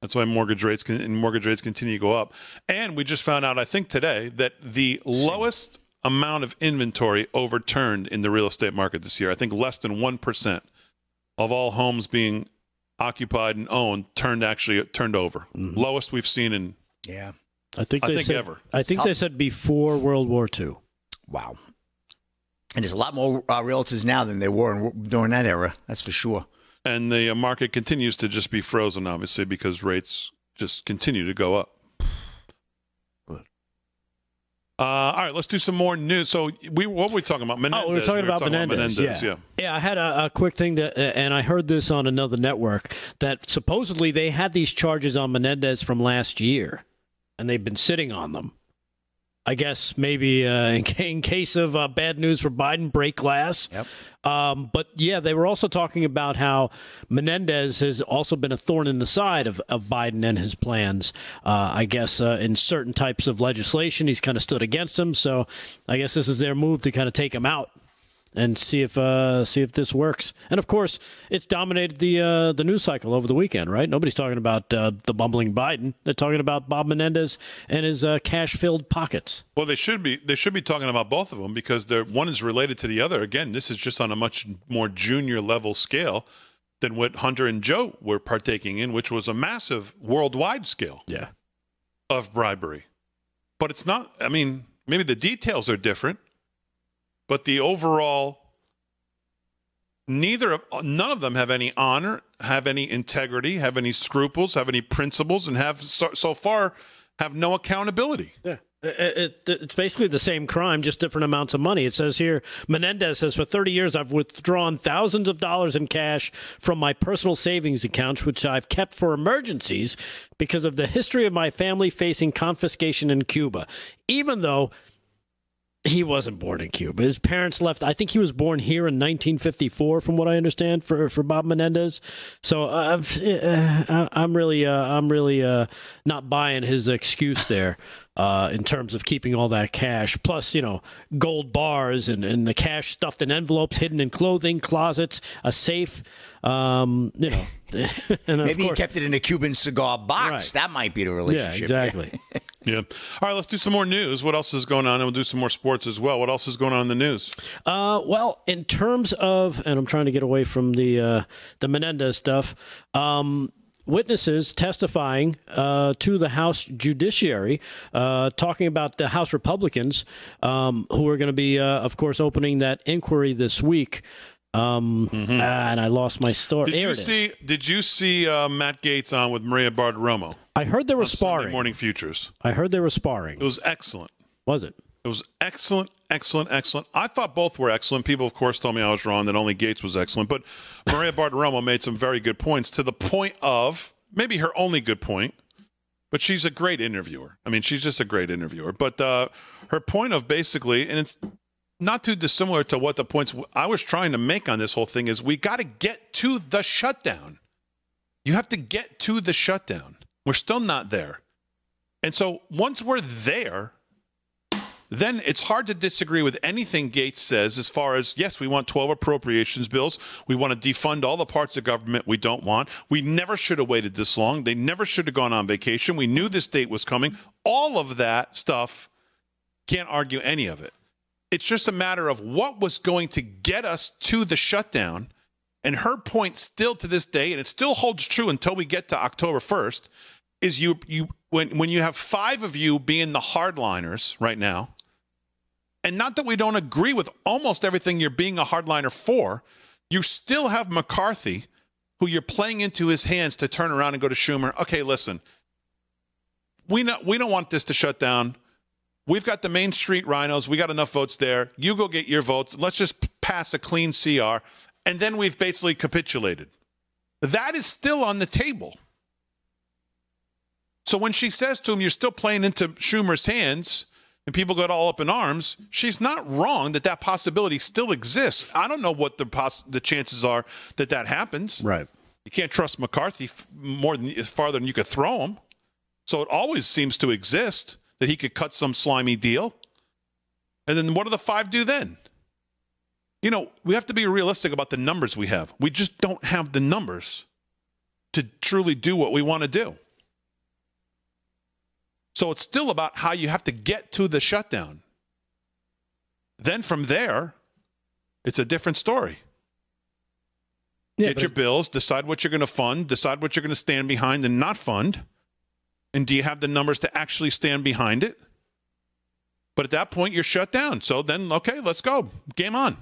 That's why mortgage rates can, and mortgage rates continue to go up. And we just found out, I think today, that the lowest amount of inventory overturned in the real estate market this year. I think less than one percent of all homes being occupied and owned turned actually turned over. Mm-hmm. Lowest we've seen in yeah, I think I they think said, ever. I think they said before World War Two. Wow. And there's a lot more uh, realtors now than there were in, during that era. That's for sure. And the market continues to just be frozen, obviously, because rates just continue to go up. Uh, all right, let's do some more news. So we what were we talking about? Menendez. Oh, we were talking, we were about, talking Menendez. about Menendez. Yeah, yeah. yeah I had a, a quick thing, that, and I heard this on another network, that supposedly they had these charges on Menendez from last year, and they've been sitting on them. I guess maybe uh, in, in case of uh, bad news for Biden, break glass. Yep. Um, but, yeah, they were also talking about how Menendez has also been a thorn in the side of, of Biden and his plans. Uh, I guess uh, in certain types of legislation, he's kind of stood against him. So I guess this is their move to kind of take him out and see if uh, see if this works. And, of course, it's dominated the uh, the news cycle over the weekend, right? Nobody's talking about uh, the bumbling Biden. They're talking about Bob Menendez and his uh, cash-filled pockets. Well, they should be they should be talking about both of them because they're, one is related to the other. Again, this is just on a much more junior-level scale than what Hunter and Joe were partaking in, which was a massive worldwide scale yeah. of bribery. But it's not – I mean, maybe the details are different. But the overall, neither, none of them have any honor, have any integrity, have any scruples, have any principles, and have so, so far have no accountability. Yeah, it, it, it's basically the same crime, just different amounts of money. It says here, Menendez says, for thirty years, I've withdrawn thousands of dollars in cash from my personal savings accounts, which I've kept for emergencies because of the history of my family facing confiscation in Cuba, even though he wasn't born in Cuba. His parents left. I think he was born here in nineteen fifty-four, from what I understand, for for Bob Menendez. So uh, I'm really, uh, I'm really uh, not buying his excuse there uh, in terms of keeping all that cash. Plus, you know, gold bars and, and the cash stuffed in envelopes, hidden in clothing closets, a safe. Um, you know, and maybe course, he kept it in a Cuban cigar box. Right. That might be the relationship. Yeah, exactly. Yeah. All right, let's do some more news. What else is going on? And we'll do some more sports as well. What else is going on in the news? Uh, well, in terms of, and I'm trying to get away from the uh, the Menendez stuff, um, witnesses testifying uh, to the House Judiciary, uh, talking about the House Republicans, um, who are going to be, uh, of course, opening that inquiry this week. Um, mm-hmm. ah, and I lost my story. Did you see, did you see uh, Matt Gaetz on with Maria Bartiromo? I heard they were sparring. Sunday Morning Futures. I heard they were sparring. It was excellent. Was it? It was excellent, excellent, excellent. I thought both were excellent. People, of course, told me I was wrong, that only Gaetz was excellent. But Maria Bartiromo made some very good points, to the point of, maybe her only good point, but she's a great interviewer. I mean, she's just a great interviewer. But uh, her point of basically, and it's not too dissimilar to what the points I was trying to make on this whole thing is, we got to get to the shutdown. You have to get to the shutdown. We're still not there. And so once we're there, then it's hard to disagree with anything Gaetz says as far as, yes, we want twelve appropriations bills. We want to defund all the parts of government we don't want. We never should have waited this long. They never should have gone on vacation. We knew this date was coming. All of that stuff, can't argue any of it. It's just a matter of what was going to get us to the shutdown. And her point still to this day, and it still holds true until we get to October first, is you you when when you have five of you being the hardliners right now, and not that we don't agree with almost everything you're being a hardliner for, you still have McCarthy, who you're playing into his hands to turn around and go to Schumer, okay, listen, we not, we don't want this to shut down. We've got the Main Street rhinos. We got enough votes there. You go get your votes. Let's just pass a clean C R. And then we've basically capitulated. That is still on the table. So when she says to him, you're still playing into Schumer's hands, and people got all up in arms, she's not wrong that that possibility still exists. I don't know what the poss- the chances are that that happens. Right. You can't trust McCarthy f- more than farther than you could throw him. So it always seems to exist that he could cut some slimy deal. And then what do the five do then? You know, we have to be realistic about the numbers we have. We just don't have the numbers to truly do what we want to do. So it's still about how you have to get to the shutdown. Then from there, it's a different story. Yeah, get your bills, decide what you're going to fund, decide what you're going to stand behind and not fund. And do you have the numbers to actually stand behind it? But at that point, you're shut down. So then, okay, let's go. Game on.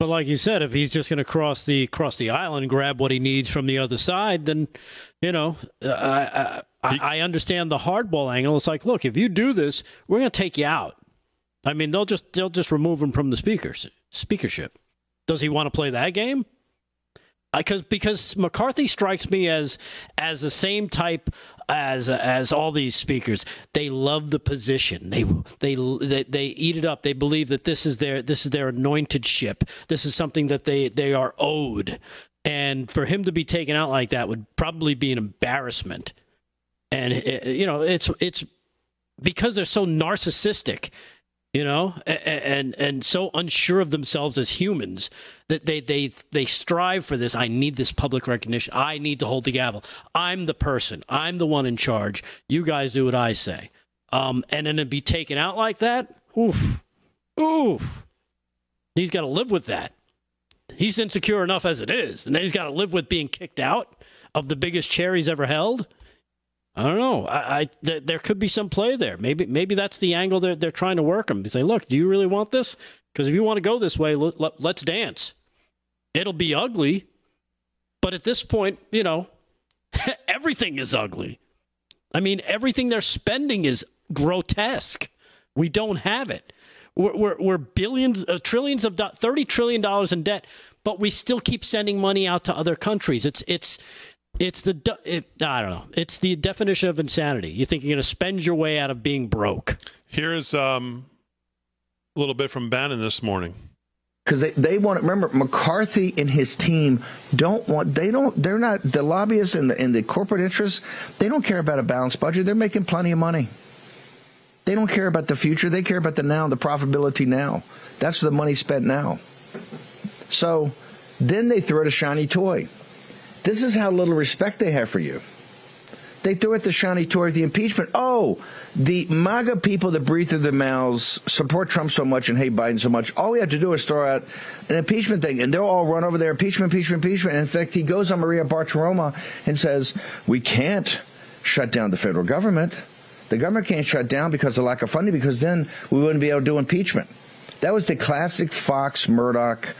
But like you said, if he's just going to cross the cross the island, grab what he needs from the other side, then, you know, I, I, I understand the hardball angle. It's like, look, if you do this, we're going to take you out. I mean, they'll just they'll just remove him from the speakers speakership. Does he want to play that game? Because because McCarthy strikes me as as the same type as as all these speakers. They love the position. They they they, they eat it up. They believe that this is their this is their anointed ship. This is something that they, they are owed. And for him to be taken out like that would probably be an embarrassment. And it, you know it's it's because they're so narcissistic. You know, and, and and so unsure of themselves as humans that they they they strive for this. I need this public recognition. I need to hold the gavel. I'm the person. I'm the one in charge. You guys do what I say. Um, and then to be taken out like that, oof, oof. He's got to live with that. He's insecure enough as it is, and then he's got to live with being kicked out of the biggest chair he's ever held. I don't know. I, I th- there could be some play there. Maybe maybe that's the angle they're they're trying to work them. They say, look, do you really want this? Because if you want to go this way, l- l- let's dance. It'll be ugly, but at this point, you know, everything is ugly. I mean, everything they're spending is grotesque. We don't have it. We're we're, we're billions, uh, trillions of do- thirty trillion dollars in debt, but we still keep sending money out to other countries. It's it's. It's the it, I don't know. It's the definition of insanity. You think you're going to spend your way out of being broke. Here's um, a little bit from Bannon this morning. Because they, they want to remember McCarthy and his team don't want they don't they're not the lobbyists and the and the corporate interests. They don't care about a balanced budget. They're making plenty of money. They don't care about the future. They care about the now, the profitability now. That's the money spent now. So then they throw it a shiny toy. This is how little respect they have for you. They threw at the shiny toy of the impeachment. Oh, the MAGA people that breathe through their mouths support Trump so much and hate Biden so much. All we have to do is throw out an impeachment thing, and they'll all run over there, impeachment, impeachment, impeachment. And in fact, he goes on Maria Bartiromo and says, we can't shut down the federal government. The government can't shut down because of lack of funding, because then we wouldn't be able to do impeachment. That was the classic Fox Murdoch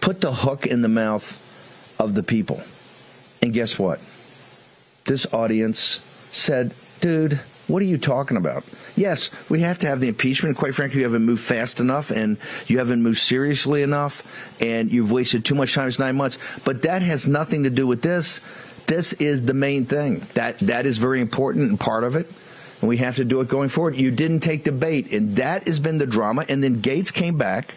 put the hook in the mouth of the people. And guess what? This audience said, dude, what are you talking about? Yes, we have to have the impeachment. Quite frankly, you haven't moved fast enough and you haven't moved seriously enough and you've wasted too much time. It's nine months. But that has nothing to do with this. This is the main thing. That that is very important and part of it. And we have to do it going forward. You didn't take the bait. And that has been the drama. And then Gates came back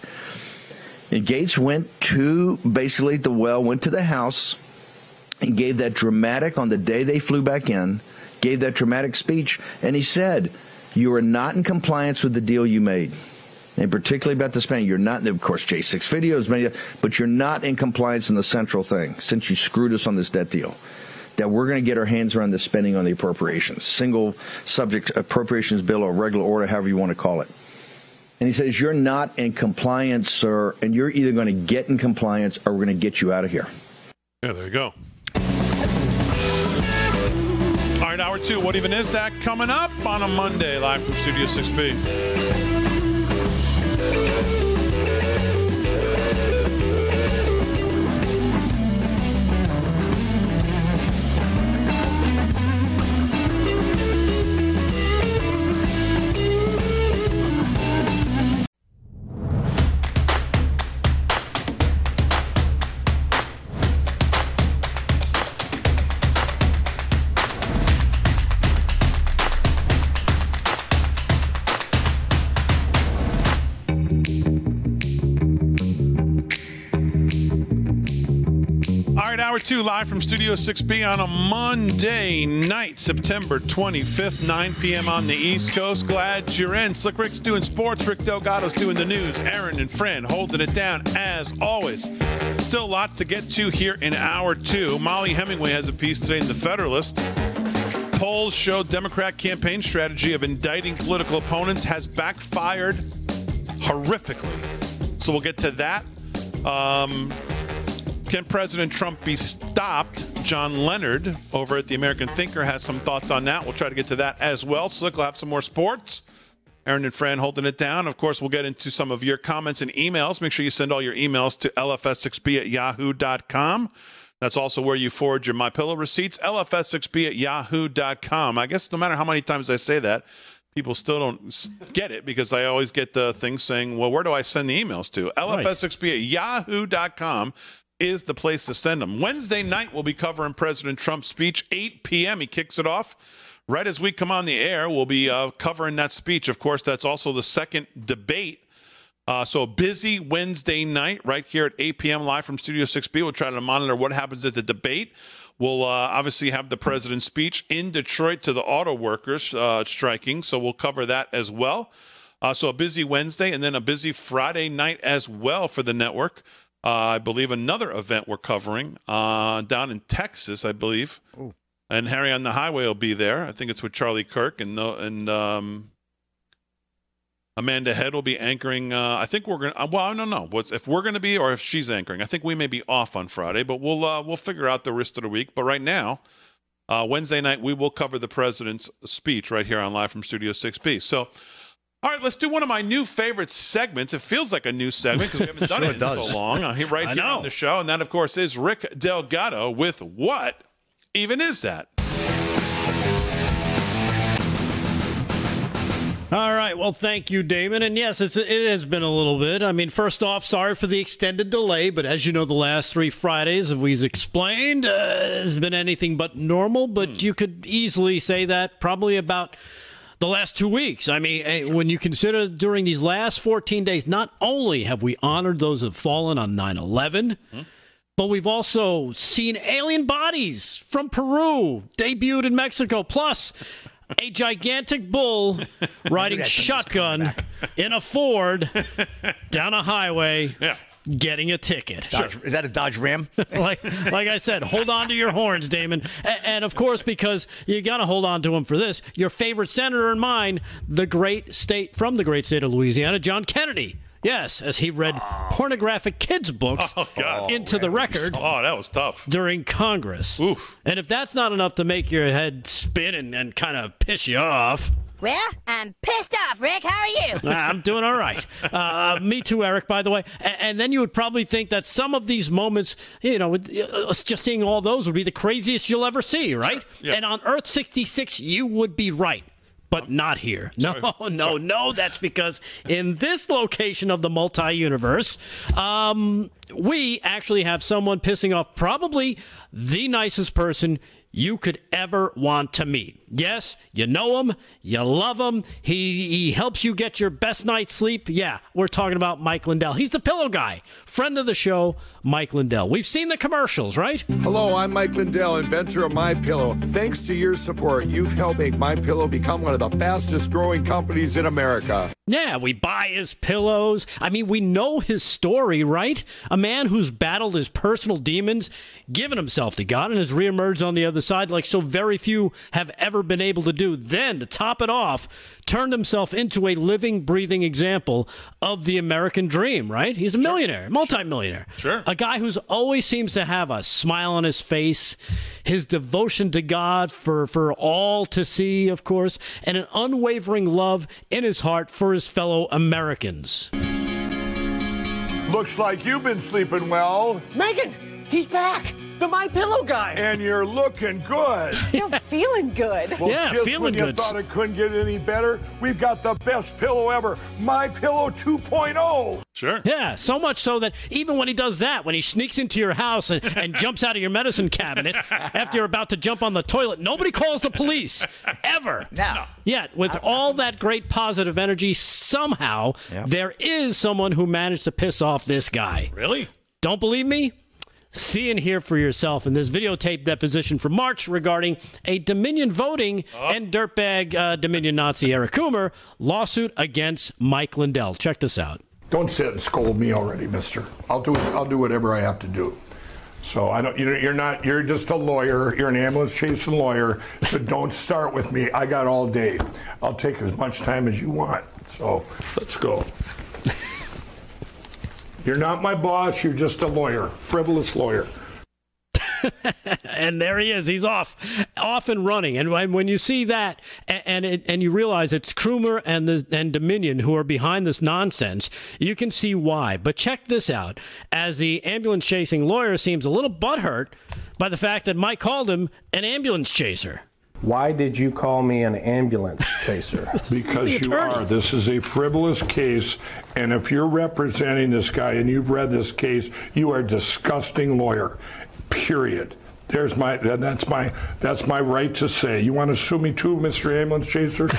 and Gates went to basically the well, went to the House. And gave that dramatic, on the day they flew back in, gave that dramatic speech. And he said, you are not in compliance with the deal you made. And particularly about the spending. You're not, of course, J six videos, many, but you're not in compliance in the central thing since you screwed us on this debt deal. That we're going to get our hands around the spending on the appropriations. Single subject appropriations bill or regular order, however you want to call it. And he says, you're not in compliance, sir. And you're either going to get in compliance or we're going to get you out of here. Yeah, there you go. All right, hour two. What even is that? Coming up on a Monday, live from Studio six B. Hour two, live from Studio six B on a Monday night, September twenty-fifth, nine p.m. on the East Coast. Glad you're in. Slick Rick's doing sports. Rick Delgado's doing the news. Aaron and Fran holding it down as always. Still lots to get to here in hour two. Molly Hemingway has a piece today in The Federalist. polls show Democrat campaign strategy of indicting political opponents has backfired horrifically. So we'll get to that. Um, can President Trump be stopped? John Leonard over at The American Thinker has some thoughts on that. We'll try to get to that as well. Slick will have some more sports. Aaron and Fran holding it down. Of course, we'll get into some of your comments and emails. Make sure you send all your emails to L F S six B at yahoo dot com. That's also where you forward your MyPillow receipts, L F S six B at yahoo dot com. I guess no matter how many times I say that, people still don't get it because I always get the thing saying, well, where do I send the emails to? L F S six B at yahoo dot com is the place to send them. Wednesday night, we'll be covering President Trump's speech, eight p.m. He kicks it off. Right as we come on the air, we'll be uh, covering that speech. Of course, that's also the second debate. Uh, so busy Wednesday night right here at eight p.m. live from Studio six B. We'll try to monitor what happens at the debate. We'll uh, obviously have the president's speech in Detroit to the auto workers uh, striking. So we'll cover that as well. Uh, so a busy Wednesday and then a busy Friday night as well for the network. Uh, I believe another event we're covering uh, down in Texas, I believe. Ooh. And Harry on the Highway will be there. I think it's with Charlie Kirk and the, and um. Amanda Head will be anchoring. Uh, I think we're going to – well, I don't know what's, if we're going to be or if she's anchoring. I think we may be off on Friday, but we'll uh, we'll figure out the rest of the week. But right now, uh, Wednesday night, we will cover the president's speech right here on Live from Studio six B. So, all right, let's do one of my new favorite segments. It feels like a new segment because we haven't done sure it in does. so long. Uh, right here on the show. And that, of course, is Rick Delgado with What Even Is That? All right. Well, thank you, Damon. And yes, it's, it has been a little bit. I mean, first off, sorry for the extended delay. But as you know, the last three Fridays, as we've explained, uh, has been anything but normal. But hmm. you could easily say that probably about the last two weeks. I mean, sure. When you consider during these last fourteen days, not only have we honored those who have fallen on nine eleven, hmm. but we've also seen alien bodies from Peru debuted in Mexico. Plus, a gigantic bull riding shotgun in a Ford down a highway, yeah. getting a ticket. Dodge, sure. Is that a Dodge Ram? like, like I said, hold on to your horns, Damon. And, and of course, because you got to hold on to him for this, your favorite senator and mine, the great state from the great state of Louisiana, John Kennedy. Yes, as he read oh. pornographic kids' books oh, God. into oh, the record. Oh, that was tough. During Congress. Oof. And if that's not enough to make your head spin and, and kind of piss you off. Well, I'm pissed off, Rick. How are you? I'm doing all right. Uh, me too, Eric, by the way. And, and then you would probably think that some of these moments, you know, just seeing all those would be the craziest you'll ever see, right? Sure. Yep. And on Earth sixty-six, you would be right. But not here. No, Sorry. no, Sorry. no. That's because in this location of the multi-universe, um, we actually have someone pissing off probably the nicest person you could ever want to meet. Yes, you know him. You love him. He, he helps you get your best night's sleep. Yeah, we're talking about Mike Lindell. He's the pillow guy. Friend of the show, Mike Lindell. We've seen the commercials, right? Hello, I'm Mike Lindell, inventor of MyPillow. Thanks to your support, you've helped make MyPillow become one of the fastest growing companies in America. Yeah, we buy his pillows. I mean, we know his story, right? A man who's battled his personal demons, given himself to God, and has reemerged on the other side like so very few have ever been able to do. Then, to top it off, turned himself into a living, breathing example of the American dream, right? He's a sure. millionaire, multimillionaire. Sure. A guy who's always seems to have a smile on his face, his devotion to God for, for all to see, of course, and an unwavering love in his heart for his fellow Americans. Looks like you've been sleeping well. Megan, he's back. The MyPillow guy. And you're looking good. Still feeling good. Well, yeah, just feeling when you good. Thought it couldn't get any better, we've got the best pillow ever. MyPillow two point oh. Sure. Yeah, so much so that even when he does that, when he sneaks into your house and, and jumps out of your medicine cabinet after you're about to jump on the toilet, nobody calls the police. Ever. No. no. Yet, with all that great positive energy, somehow yep. there is someone who managed to piss off this guy. Really? Don't believe me? See and hear for yourself in this videotape deposition from March regarding a Dominion voting oh. and dirtbag uh, Dominion Nazi Eric Coomer lawsuit against Mike Lindell. Check this out. Don't sit and scold me already, mister. I'll do I'll do whatever I have to do. So I don't. You're not. You're just a lawyer. You're an ambulance chasing lawyer. So don't start with me. I got all day. I'll take as much time as you want. So let's go. You're not my boss. You're just a lawyer, frivolous lawyer. And there he is. He's off, off and running. And when you see that, and and, it, and you realize it's Crumer and the and Dominion who are behind this nonsense, you can see why. But check this out: as the ambulance chasing lawyer seems a little butthurt by the fact that Mike called him an ambulance chaser. Why did you call me an ambulance chaser? Because you are. This is a frivolous case, and if you're representing this guy and you've read this case, you are a disgusting lawyer. Period. There's my that's my that's my right to say. You want to sue me too, Mister Ambulance Chaser?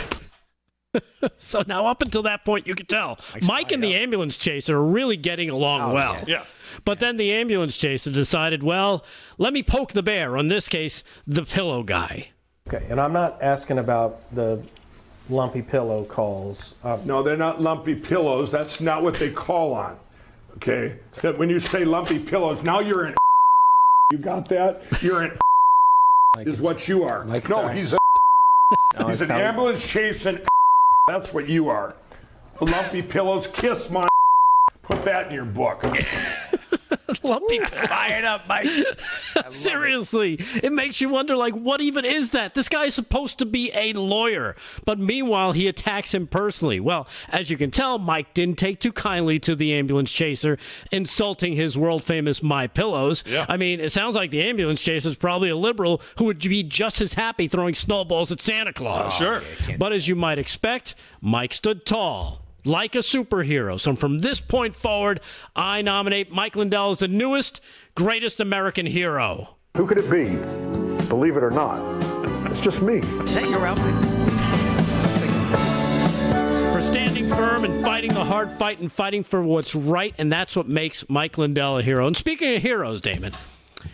So now, up until that point, you could tell Mike and the ambulance chaser are really getting along oh, well. Man. Yeah. But then the ambulance chaser decided, well, let me poke the bear. On this case, the pillow guy. Okay, and I'm not asking about the lumpy pillow calls. Um, no, they're not lumpy pillows. That's not what they call on. Okay, that when you say lumpy pillows, now you're an. You got that? You're an like is what you are. Like no, that. he's a no, he's an not... ambulance chasing. That's what you are. The lumpy pillows kiss my. Put that in your book. Lumpy pillows. Fired up, Mike. Seriously, it. it makes you wonder, like, what even is that? This guy is supposed to be a lawyer, but meanwhile, he attacks him personally. Well, as you can tell, Mike didn't take too kindly to the ambulance chaser insulting his world-famous My Pillows. Yeah. I mean, it sounds like the ambulance chaser is probably a liberal who would be just as happy throwing snowballs at Santa Claus. Oh, sure. But as you might expect, Mike stood tall. Like a superhero. So from this point forward, I nominate Mike Lindell as the newest, greatest American hero. Who could it be? Believe it or not, it's just me. Is that your outfit? For standing firm and fighting the hard fight and fighting for what's right, and that's what makes Mike Lindell a hero. And speaking of heroes, Damon,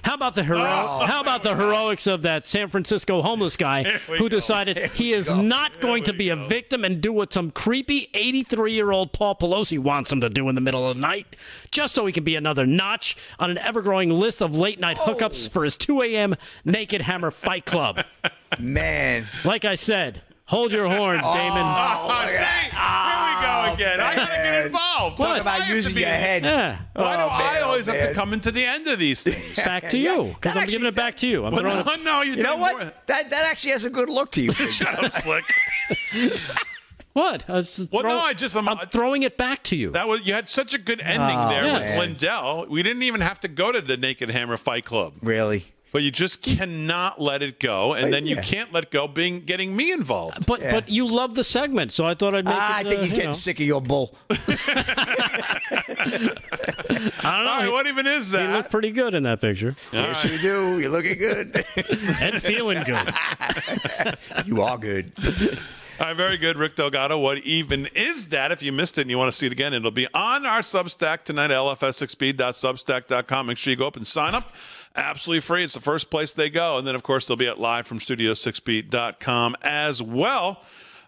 how about the hero- oh, How about the heroics of that San Francisco homeless guy who decided he is go. not here going to be go. a victim and do what some creepy eighty-three-year-old Paul Pelosi wants him to do in the middle of the night, just so he can be another notch on an ever-growing list of late-night oh. hookups for his two a.m. Naked Hammer Fight Club. Man. Like I said, hold your horns, oh, Damon. Oh, see? Oh, here we go again. Man. I got to get involved. Talk about using your head. Yeah. Why do oh, I always man. have to come into the end of these things? Back to you. Because yeah, I'm giving it back that, to you. I'm well, no, it, no, you, you know what? More. That that actually has a good look to you. Shut up, Slick. What? I was well, throw, no, I just, I'm, I'm throwing it back to you. That was you had such a good ending oh, there yeah. with Lindell. We didn't even have to go to the Naked Hammer Fight Club. Really? But you just cannot let it go, and then you yeah. can't let go being getting me involved. But yeah. but you love the segment, so I thought I'd make ah, it. I think uh, he's getting know. sick of your bull. I don't know. Right, he, what even is that? You look pretty good in that picture. All yes, right. you do. You're looking good. And feeling good. You are good. All right, very good. Rick Delgado, what even is that? If you missed it and you want to see it again, it'll be on our Substack tonight, L F S six B dot substack dot com. Make sure you go up and sign up. Absolutely free. It's the first place they go. And then, of course, they'll be at live from studio six b dot com as well.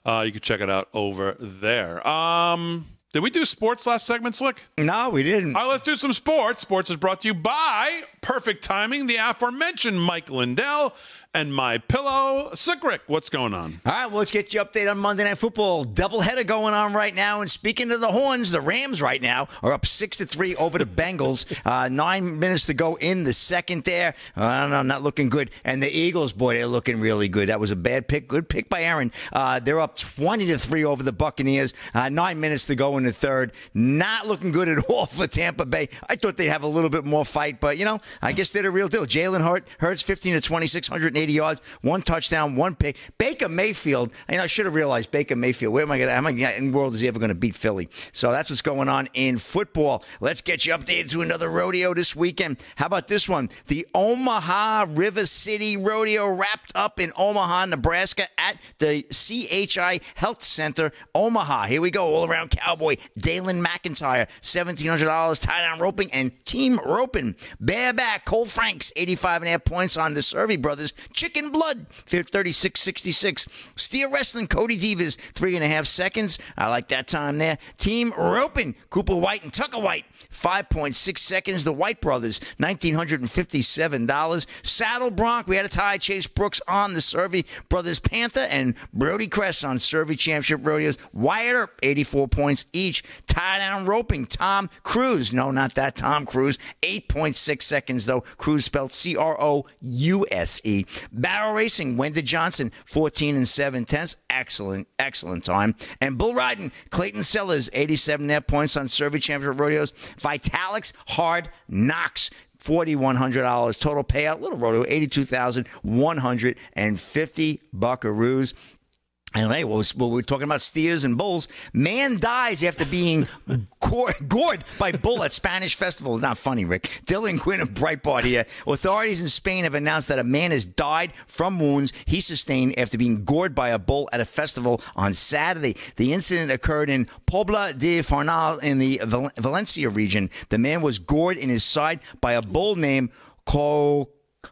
Uh, you can check it out over there. Um, did we do sports last segment, Slick? No, we didn't. All right, let's do some sports. Sports is brought to you by Perfect Timing, the aforementioned Mike Lindell, and My Pillow. Slick Rick, what's going on? All right, well, let's get you update on Monday Night Football. Doubleheader going on right now. And speaking of the horns, the Rams right now are up six to three over the Bengals. Uh, nine minutes to go in the second there. I don't know, not looking good. And the Eagles, boy, they're looking really good. That was a bad pick. Good pick by Aaron. Uh, they're up twenty to three over the Buccaneers. Uh, nine minutes to go in the third. Not looking good at all for Tampa Bay. I thought they'd have a little bit more fight, but you know, I guess they're the real deal. Jalen Hurts, fifteen to twenty six hundred. eighty yards, one touchdown, one pick. Baker Mayfield, and I should have realized Baker Mayfield, where am I going to, how in the world is he ever going to beat Philly? So that's what's going on in football. Let's get you updated to another rodeo this weekend. How about this one? The Omaha River City Rodeo wrapped up in Omaha, Nebraska at the C H I Health Center, Omaha. Here we go, all-around cowboy, Dalen McIntyre, seventeen hundred dollars, tie-down roping and team roping. Bareback, Cole Franks, eighty-five and a half points on the Servy Brothers, Chicken Blood, thirty-six sixty-six. Steel Wrestling, Cody Divas, three and a half seconds. I like that time there. Team Roping, Cooper White and Tucker White, five point six seconds. The White Brothers, one thousand nine hundred fifty-seven dollars. Saddle Bronc, we had a tie. Chase Brooks on the Survey Brothers Panther and Brody Kress on Survey Championship Rodeos. Wyatt Earp, eighty-four points each. Tie Down Roping, Tom Cruise. No, not that Tom Cruise. eight point six seconds, though. Cruise spelled C R O U S E. Barrel Racing, Wenda Johnson, fourteen and seven tenths. Excellent, excellent time. And Bull Riding, Clayton Sellers, eighty-seven and a half points on Survey Championship Rodeos. Vitalik's Hard Knocks, four thousand one hundred dollars total payout. Little rodeo, eighty-two thousand one hundred fifty buckaroos. And hey, well, we were talking about steers and bulls. Man dies after being gore- gored by bull at Spanish Festival. Not funny, Rick. Dylan Quinn of Breitbart here. Authorities in Spain have announced that a man has died from wounds he sustained after being gored by a bull at a festival on Saturday. The incident occurred in Pobla de Farnal in the Val- Valencia region. The man was gored in his side by a bull named Co.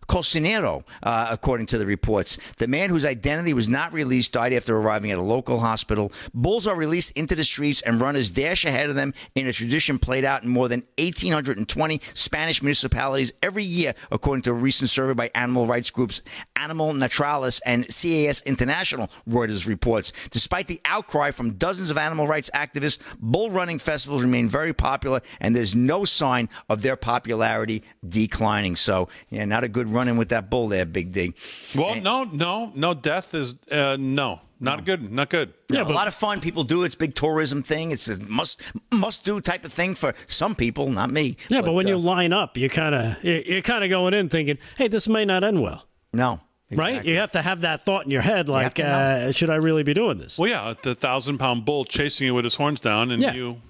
Cocinero, uh, according to the reports. The man, whose identity was not released, died after arriving at a local hospital. Bulls are released into the streets and runners dash ahead of them in a tradition played out in more than one thousand eight hundred twenty Spanish municipalities every year, according to a recent survey by animal rights groups Animal Naturalis and C A S International, Reuters reports. Despite the outcry from dozens of animal rights activists, bull running festivals remain very popular, and there's no sign of their popularity declining. So, yeah, not a good good running with that bull there, Big D. Well, and, no, no, no. Death is uh, no, not no. good, not good. Yeah, yeah, a lot of fun. People do. It's a big tourism thing. It's a must, must do type of thing for some people, not me. Yeah, but, but when uh, you line up, you kind of, you're kind of going in thinking, hey, this may not end well. No. Exactly. Right? You have to have that thought in your head, like, you uh, should I really be doing this? Well, yeah, the thousand pound bull chasing you with his horns down, and yeah. you,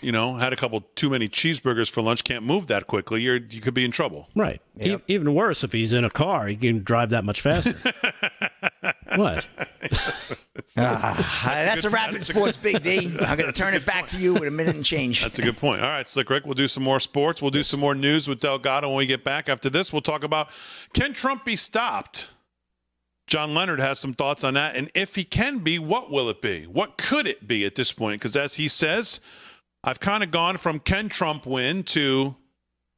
you know, had a couple too many cheeseburgers for lunch, can't move that quickly, you're, you could be in trouble. Right. Yep. E- even worse, if he's in a car, he can drive that much faster. What? That's, that's, uh, that's, that's a, a wrap in sports, Big D. I'm going to turn it back point. to you with a minute and change. That's a good point. All right, Slick Rick, we'll do some more sports. We'll do some more news with Delgado when we get back. After this, we'll talk about, can Trump be stopped? John Leonard has some thoughts on that. And if he can be, what will it be? What could it be at this point? Because as he says, I've kind of gone from can Trump win to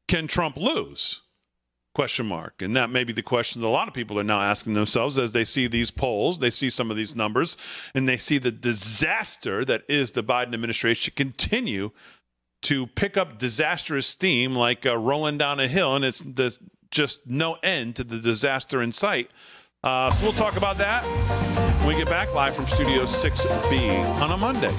can Trump lose? Question mark. And that may be the question that a lot of people are now asking themselves as they see these polls, they see some of these numbers, and they see the disaster that is the Biden administration continue to pick up disastrous steam like uh, rolling down a hill, and it's just no end to the disaster in sight. Uh, so we'll talk about that when we get back live from Studio six B on a Monday.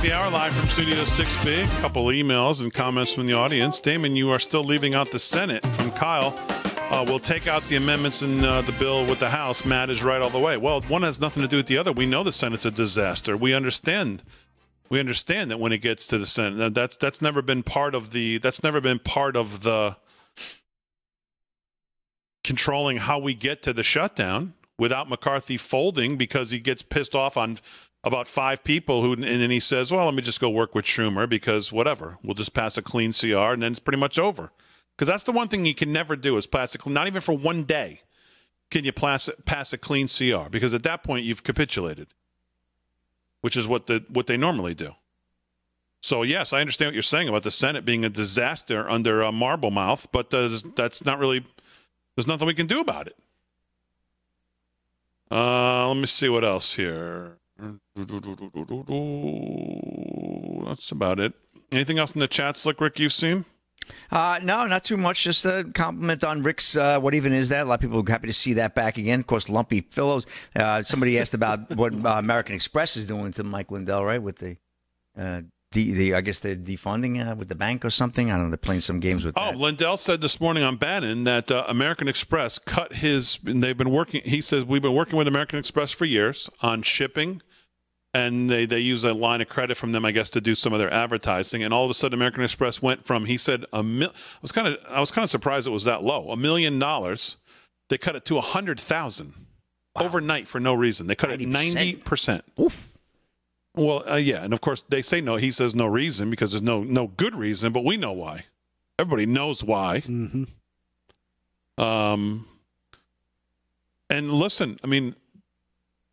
The hour live from Studio six B. A couple emails and comments from the audience. Damon, you are still leaving out the Senate from Kyle. Uh, we'll take out the amendments in uh, the bill with the House. Matt is right all the way. Well, one has nothing to do with the other. We know the Senate's a disaster. We understand. We understand that when it gets to the Senate, that's that's never been part of the. That's never been part of the controlling how we get to the shutdown without McCarthy folding because he gets pissed off on about five people who, and then he says, well, let me just go work with Schumer because whatever, we'll just pass a clean C R and then it's pretty much over. Because that's the one thing you can never do is pass a, not even for one day, can you pass, pass a clean C R, because at that point you've capitulated, which is what the what they normally do. So, yes, I understand what you're saying about the Senate being a disaster under uh, Marble Mouth, but uh, that's not really, there's nothing we can do about it. Uh, let me see what else here. That's about it. Anything else in the chat, Slick Rick, you've seen? Uh, no, not too much. Just a compliment on Rick's, uh, what even is that? A lot of people are happy to see that back again. Of course, Lumpy Phillips. Uh, somebody asked about what uh, American Express is doing to Mike Lindell, right, with the uh, de- the, I guess they're defunding uh, with the bank or something. I don't know. They're playing some games with that. Oh, Lindell said this morning on Bannon that uh, American Express cut his – they've been working – he says, we've been working with American Express for years on shipping, and they, they use a line of credit from them, I guess, to do some of their advertising. And all of a sudden, American Express went from – he said – a mil- I was kind of I was kind of surprised it was that low. A million dollars. They cut it to one hundred thousand dollars. Wow. Overnight for no reason. They cut ninety percent. It ninety percent. Oof. Well, uh, yeah, and of course they say no. He says no reason because there's no no good reason, but we know why. Everybody knows why. Mm-hmm. Um, and listen, I mean,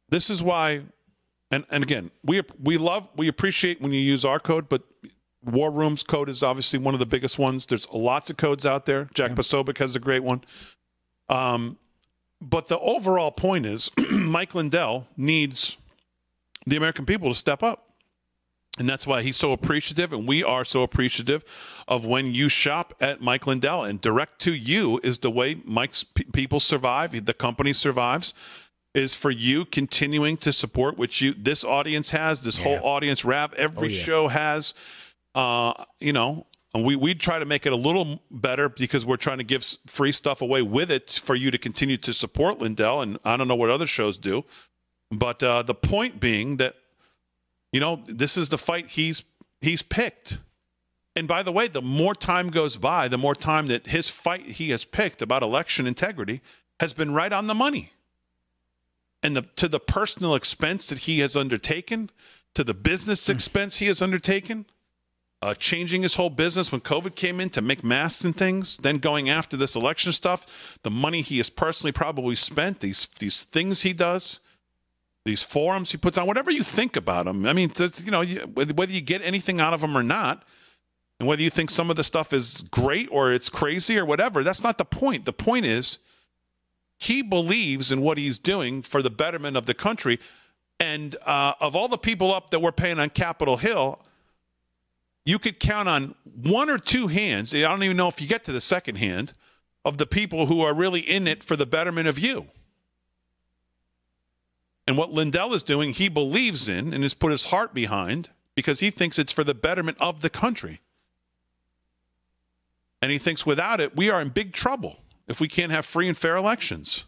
this is why. And, and again, we we love we appreciate when you use our code, but War Room's code is obviously one of the biggest ones. There's lots of codes out there. Jack yeah. Posobiec has a great one. Um. But the overall point is Mike Lindell needs the American people to step up. And that's why he's so appreciative, and we are so appreciative of when you shop at Mike Lindell. And direct to you is the way Mike's p- people survive, the company survives, is for you continuing to support what you this audience has, this yeah. whole audience rap, every oh, yeah. show has, uh, you know. And we, we try to make it a little better because we're trying to give free stuff away with it for you to continue to support Lindell. And I don't know what other shows do. But uh, the point being that, you know, this is the fight he's he's picked. And by the way, the more time goes by, the more time that his fight he has picked about election integrity has been right on the money. And the, to the personal expense that he has undertaken, to the business expense he has undertaken, Uh, changing his whole business when COVID came in to make masks and things, then going after this election stuff, the money he has personally probably spent, these these things he does, these forums he puts on, whatever you think about him. I mean, you know, you, whether you get anything out of him or not, and whether you think some of the stuff is great or it's crazy or whatever, that's not the point. The point is he believes in what he's doing for the betterment of the country. And uh, of all the people up that we're paying on Capitol Hill, you could count on one or two hands, I don't even know if you get to the second hand, of the people who are really in it for the betterment of you. And what Lindell is doing, he believes in and has put his heart behind because he thinks it's for the betterment of the country. And he thinks without it, we are in big trouble if we can't have free and fair elections.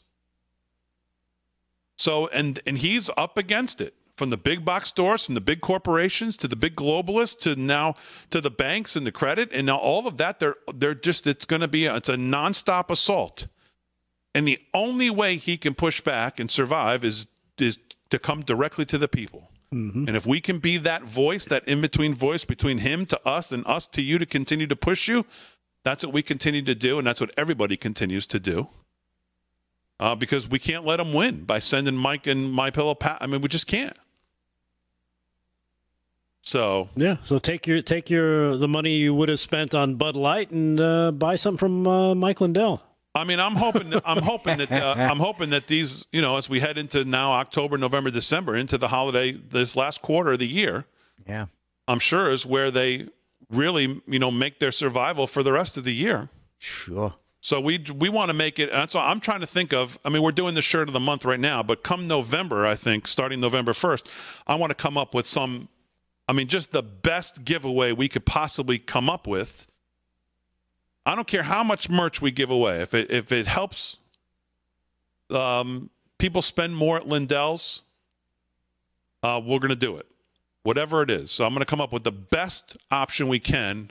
So, and, and he's up against it. From the big box stores, from the big corporations, to the big globalists, to now to the banks and the credit, and now all of that, they're they're just it's going to be a, it's a nonstop assault, and the only way he can push back and survive is is to come directly to the people, mm-hmm. and if we can be that voice, that in between voice between him to us and us to you, to continue to push you, that's what we continue to do, and that's what everybody continues to do. Uh, because we can't let them win by sending Mike and MyPillow. Pa- I mean, we just can't. So yeah, so take your take your the money you would have spent on Bud Light and uh, buy some from uh, Mike Lindell. I mean, I'm hoping that, I'm hoping that uh, I'm hoping that these, you know, as we head into now October, November, December, into the holiday, this last quarter of the year. Yeah, I'm sure is where they really, you know, make their survival for the rest of the year. Sure. So we we want to make it, and that's all I'm trying to think of. I mean, we're doing the shirt of the month right now, but come November, I think, starting November first, I want to come up with some, I mean, just the best giveaway we could possibly come up with. I don't care how much merch we give away. If it, if it helps um, people spend more at Lindell's, uh, we're going to do it, whatever it is. So I'm going to come up with the best option we can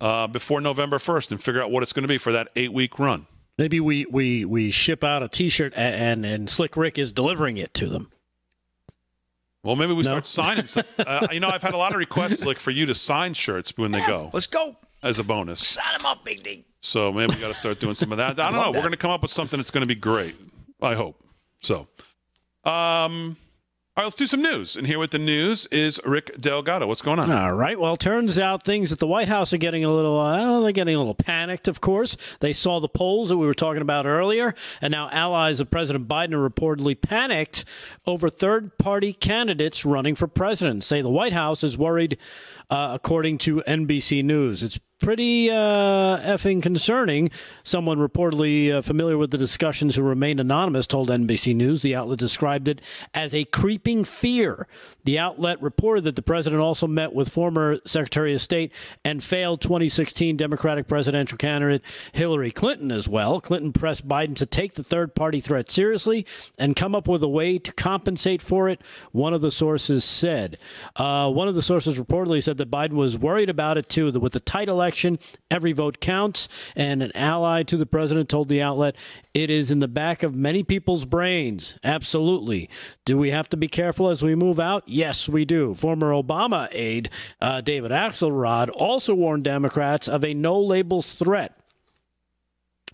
Uh, before November first and figure out what it's going to be for that eight-week run. Maybe we, we, we ship out a T-shirt and, and, and Slick Rick is delivering it to them. Well, maybe we no? start signing some. uh, you know, I've had a lot of requests, Slick, for you to sign shirts when they yeah, go. Let's go. As a bonus. Sign them up, Big D. So maybe we got to start doing some of that. I don't I know. That. We're going to come up with something that's going to be great, I hope. So, um... all right, let's do some news. And here with the news is Rick Delgado. What's going on? All right. Well, turns out things at the White House are getting a little, uh, they're getting a little panicked, of course. They saw the polls that we were talking about earlier, and now allies of President Biden are reportedly panicked over third-party candidates running for president. Say the White House is worried, uh, according to N B C News. It's pretty uh, effing concerning. Someone reportedly uh, familiar with the discussions who remained anonymous told N B C News the outlet described it as a creeping fear. The outlet reported that the president also met with former Secretary of State and failed twenty sixteen Democratic presidential candidate Hillary Clinton as well. Clinton pressed Biden to take the third-party threat seriously and come up with a way to compensate for it, one of the sources said. Uh, one of the sources reportedly said that Biden was worried about it, too, that with the tight election, every vote counts, and an ally to the president told the outlet, it is in the back of many people's brains. Absolutely. Do we have to be careful as we move out? Yes, we do. Former Obama aide uh, David Axelrod also warned Democrats of a no-labels threat.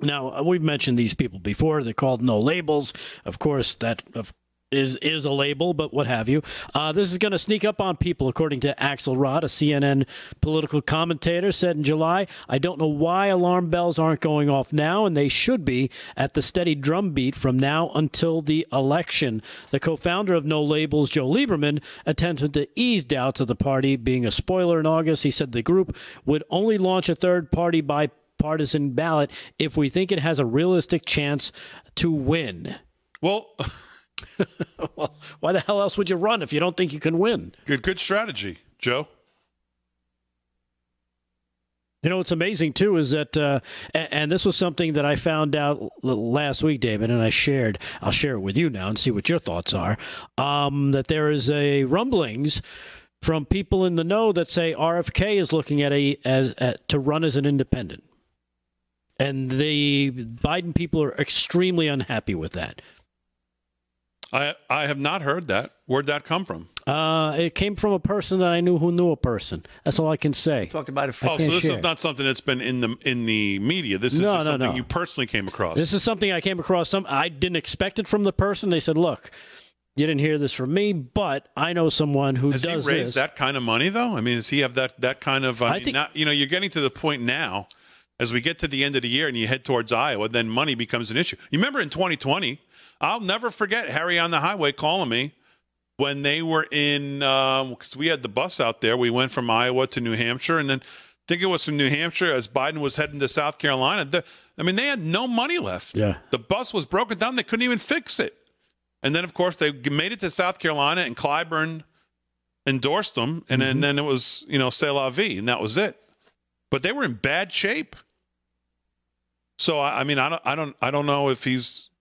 Now, we've mentioned these people before. They're called no labels. Of course, that of Is is a label, but what have you. Uh, this is going to sneak up on people, according to Axelrod, a C N N political commentator, said in July. I don't know why alarm bells aren't going off now, and they should be at the steady drumbeat from now until the election. The co-founder of No Labels, Joe Lieberman, attempted to ease doubts of the party being a spoiler in August. He said the group would only launch a third party bipartisan ballot if we think it has a realistic chance to win. Well... Well, why the hell else would you run if you don't think you can win? Good, good strategy, Joe. You know, what's amazing, too, is that, uh, and this was something that I found out last week, David, and I shared, I'll share it with you now and see what your thoughts are, um, that there is a rumblings from people in the know that say R F K is looking at a as at, to run as an independent. And the Biden people are extremely unhappy with that. I I have not heard that. Where'd that come from? Uh, it came from a person that I knew who knew a person. That's all I can say. Talked about it. Oh, so this share. is not something that's been in the in the media. This is no, just no, something no. you personally came across. This is something I came across. Some I didn't expect it from the person. They said, "Look, you didn't hear this from me, but I know someone who Has does." Has he raised this. that kind of money though? I mean, does he have that that kind of? I, I mean, think, not, you know, you're getting to the point now as we get to the end of the year and you head towards Iowa, then money becomes an issue. You remember in twenty twenty. I'll never forget Harry on the Highway calling me when they were in um, – because we had the bus out there. We went from Iowa to New Hampshire, and then I think it was from New Hampshire as Biden was heading to South Carolina. The, I mean, they had no money left. Yeah. The bus was broken down. They couldn't even fix it. And then, of course, they made it to South Carolina, and Clyburn endorsed them, and, mm-hmm. and then it was, you know, c'est la vie, and that was it. But they were in bad shape. So, I, I mean, I don't, I don't, I don't know if he's –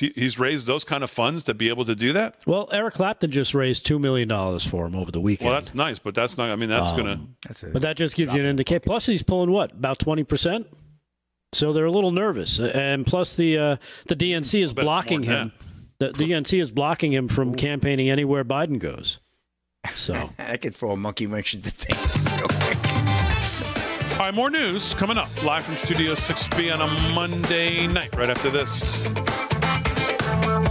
He's raised those kind of funds to be able to do that? Well, Eric Clapton just raised two million dollars for him over the weekend. Well, that's nice, but that's not – I mean, that's um, going to – But that just gives you an indicator. Plus, he's pulling what? About twenty percent? So they're a little nervous. And plus, the uh, the D N C is blocking him. The D N C is blocking him from campaigning anywhere Biden goes. So I could throw a monkey wrench into things real quick. All right, more news coming up live from Studio six B on a Monday night right after this.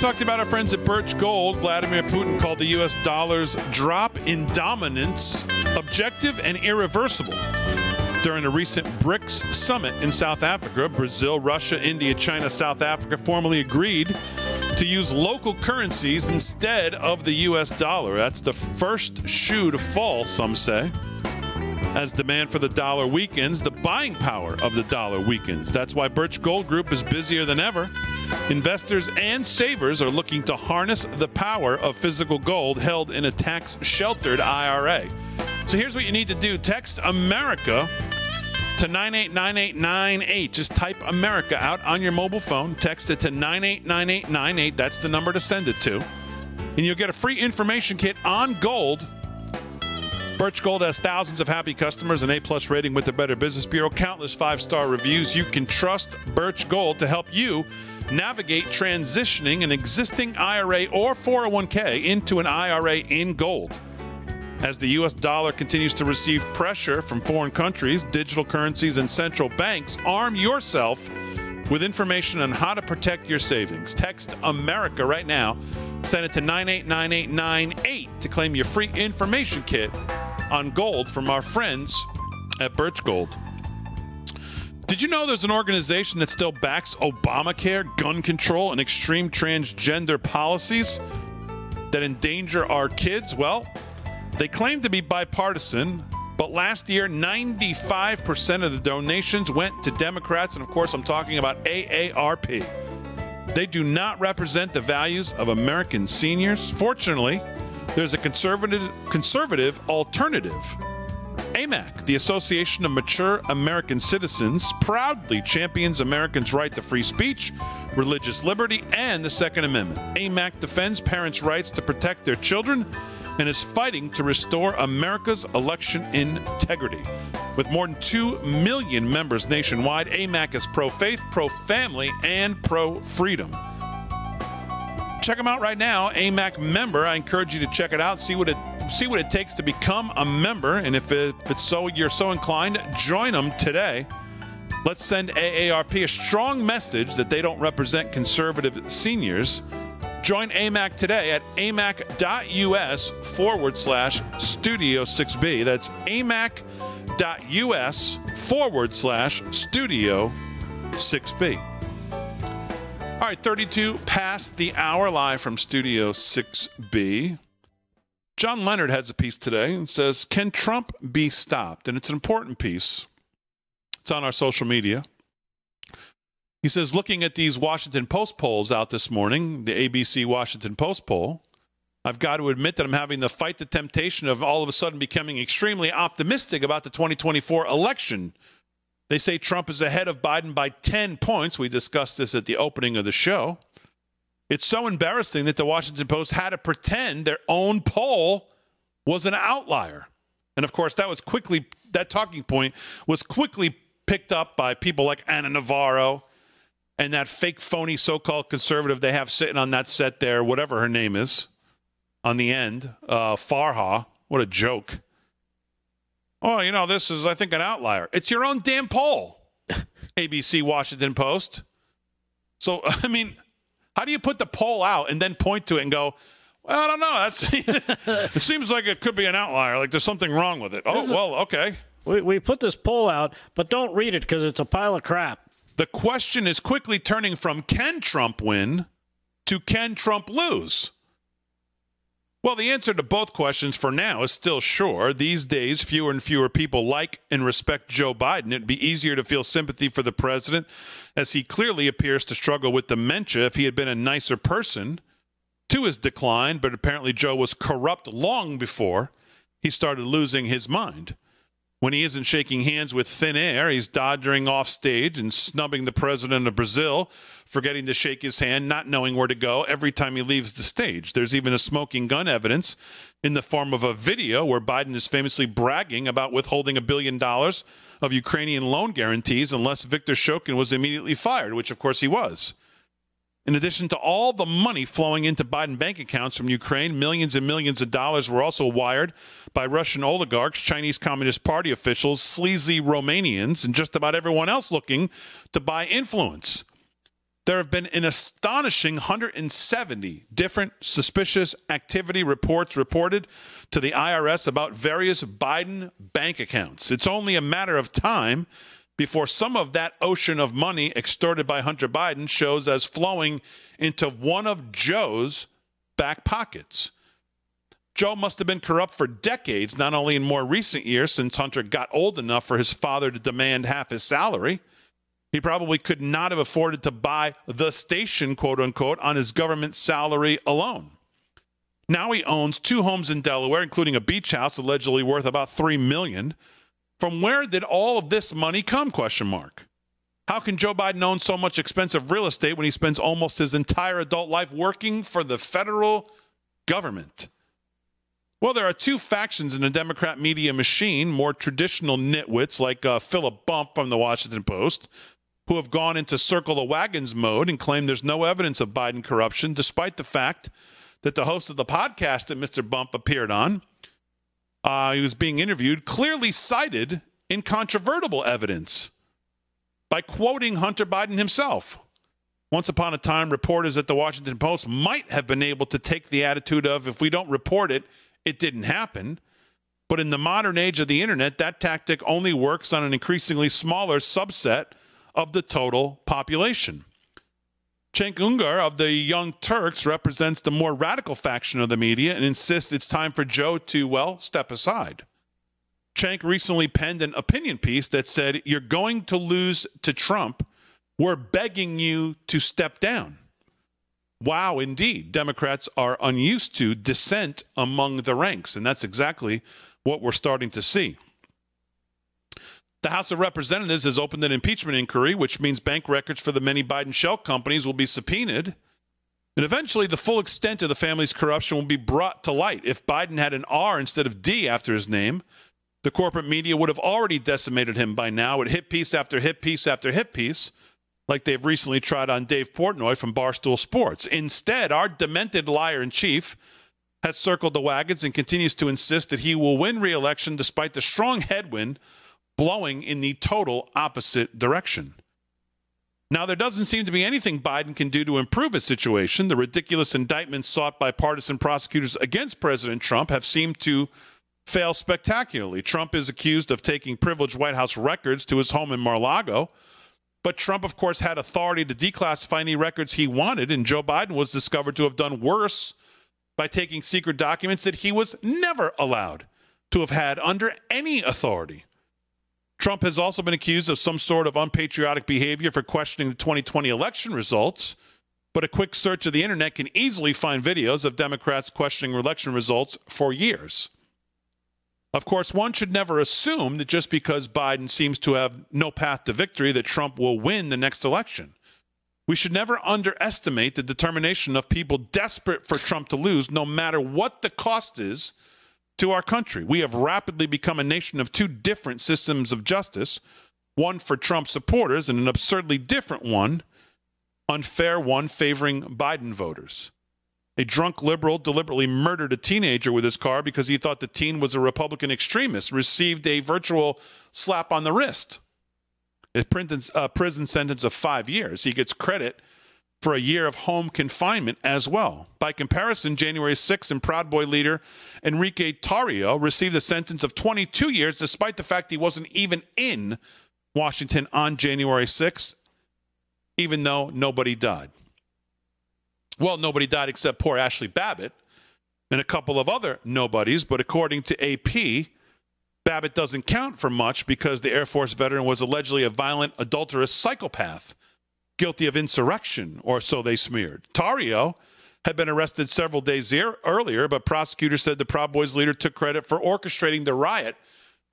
Talked about our friends at Birch Gold. Vladimir Putin called the U S dollar's drop in dominance objective and irreversible. During a recent BRICS summit in South Africa, Brazil, Russia, India, China, South Africa formally agreed to use local currencies instead of the U S dollar. That's the first shoe to fall, some say. As demand for the dollar weakens, the buying power of the dollar weakens. That's why Birch Gold Group is busier than ever. Investors and savers are looking to harness the power of physical gold held in a tax-sheltered I R A. So here's what you need to do. Text America to nine eight nine eight nine eight. Just type America out on your mobile phone. Text it to nine eight nine eight nine eight. That's the number to send it to. And you'll get a free information kit on gold Birch Gold has thousands of happy customers, an A-plus rating with the Better Business Bureau, countless five-star reviews. You can trust Birch Gold to help you navigate transitioning an existing I R A or four oh one k into an I R A in gold. As the U S dollar continues to receive pressure from foreign countries, digital currencies, and central banks, arm yourself with information on how to protect your savings. Text America right now. Send it to nine eight nine eight nine eight to claim your free information kit on gold from our friends at Birch Gold. Did you know there's an organization that still backs Obamacare, gun control, and extreme transgender policies that endanger our kids? Well, they claim to be bipartisan, but last year, ninety-five percent of the donations went to Democrats, and of course, I'm talking about A A R P. They do not represent the values of American seniors. Fortunately, there's a conservative conservative alternative. A M A C, the Association of Mature American Citizens, proudly champions Americans' right to free speech, religious liberty, and the Second Amendment. A M A C defends parents' rights to protect their children and is fighting to restore America's election integrity. With more than two million members nationwide, A M A C is pro-faith, pro-family, and pro-freedom. Check them out right now, A M A C member. I encourage you to check it out, see what it see what it takes to become a member, and if, it, if it's so you're so inclined, join them today. Let's send A A R P a strong message that they don't represent conservative seniors. Join A M A C today at amac.us forward slash Studio 6B. That's amac.us forward slash Studio 6B. All right, thirty-two past the hour, live from Studio six B. John Leonard has a piece today and says, can Trump be stopped? And it's an important piece. It's on our social media. He says, looking at these Washington Post polls out this morning, the A B C Washington Post poll, I've got to admit that I'm having to fight the temptation of all of a sudden becoming extremely optimistic about the twenty twenty-four election. They say Trump is ahead of Biden by ten points. We discussed this at the opening of the show. It's so embarrassing that the Washington Post had to pretend their own poll was an outlier. And, of course, that was quickly that talking point was quickly picked up by people like Ana Navarro and that fake, phony, so-called conservative they have sitting on that set there, whatever her name is, on the end, uh, Farha. What a joke. Oh, you know, this is, I think, an outlier. It's your own damn poll, A B C Washington Post. So, I mean, how do you put the poll out and then point to it and go, well, I don't know. That's it seems like it could be an outlier, like there's something wrong with it. Oh, well, okay. We, we put this poll out, but don't read it because it's a pile of crap. The question is quickly turning from can Trump win to can Trump lose? Well, the answer to both questions for now is still sure. These days, fewer and fewer people like and respect Joe Biden. It'd be easier to feel sympathy for the president, as he clearly appears to struggle with dementia. If he had been a nicer person to his decline, but apparently Joe was corrupt long before he started losing his mind. When he isn't shaking hands with thin air, he's doddering off stage and snubbing the president of Brazil, forgetting to shake his hand, not knowing where to go every time he leaves the stage. There's even a smoking gun evidence in the form of a video where Biden is famously bragging about withholding a billion dollars of Ukrainian loan guarantees unless Viktor Shokin was immediately fired, which of course he was. In addition to all the money flowing into Biden bank accounts from Ukraine, millions and millions of dollars were also wired by Russian oligarchs, Chinese Communist Party officials, sleazy Romanians, and just about everyone else looking to buy influence. There have been an astonishing one hundred seventy different suspicious activity reports reported to the I R S about various Biden bank accounts. It's only a matter of time before some of that ocean of money extorted by Hunter Biden shows as flowing into one of Joe's back pockets. Joe must have been corrupt for decades, not only in more recent years since Hunter got old enough for his father to demand half his salary. He probably could not have afforded to buy the station, quote unquote, on his government salary alone. Now he owns two homes in Delaware, including a beach house allegedly worth about three million dollars. From where did all of this money come, question mark? How can Joe Biden own so much expensive real estate when he spends almost his entire adult life working for the federal government? Well, there are two factions in the Democrat media machine, more traditional nitwits like uh, Philip Bump from the Washington Post, who have gone into circle the wagons mode and claim there's no evidence of Biden corruption, despite the fact that the host of the podcast that Mister Bump appeared on, uh, he was being interviewed, clearly cited incontrovertible evidence by quoting Hunter Biden himself. Once upon a time, reporters at the Washington Post might have been able to take the attitude of, if we don't report it, it didn't happen. But in the modern age of the internet, that tactic only works on an increasingly smaller subset of the total population. Cenk Uygur of the Young Turks represents the more radical faction of the media and insists it's time for Joe to, well, step aside. Cenk recently penned an opinion piece that said, "You're going to lose to Trump. We're begging you to step down." Wow, indeed. Democrats are unused to dissent among the ranks, and that's exactly what we're starting to see. The House of Representatives has opened an impeachment inquiry, which means bank records for the many Biden shell companies will be subpoenaed. And eventually, the full extent of the family's corruption will be brought to light. If Biden had an R instead of D after his name, the corporate media would have already decimated him by now at hit piece after hit piece after hit piece, like they've recently tried on Dave Portnoy from Barstool Sports. Instead, our demented liar-in-chief has circled the wagons and continues to insist that he will win re-election despite the strong headwind blowing in the total opposite direction. Now, there doesn't seem to be anything Biden can do to improve his situation. The ridiculous indictments sought by partisan prosecutors against President Trump have seemed to fail spectacularly. Trump is accused of taking privileged White House records to his home in Mar-a-Lago, but Trump, of course, had authority to declassify any records he wanted, and Joe Biden was discovered to have done worse by taking secret documents that he was never allowed to have had under any authority. Trump has also been accused of some sort of unpatriotic behavior for questioning the twenty twenty election results, but a quick search of the internet can easily find videos of Democrats questioning election results for years. Of course, one should never assume that just because Biden seems to have no path to victory that Trump will win the next election. We should never underestimate the determination of people desperate for Trump to lose, no matter what the cost is to our country. We have rapidly become a nation of two different systems of justice, one for Trump supporters and an absurdly different one, unfair one favoring Biden voters. A drunk liberal deliberately murdered a teenager with his car because he thought the teen was a Republican extremist, received a virtual slap on the wrist, a prison sentence of five years. He gets credit for a year of home confinement as well. By comparison, January sixth and Proud Boy leader Enrique Tarrio received a sentence of twenty-two years, despite the fact he wasn't even in Washington on January sixth, even though nobody died. Well, nobody died except poor Ashley Babbitt and a couple of other nobodies, but according to A P, Babbitt doesn't count for much because the Air Force veteran was allegedly a violent, adulterous psychopath, guilty of insurrection, or so they smeared. Tarrio had been arrested several days earlier, but prosecutors said the Proud Boys leader took credit for orchestrating the riot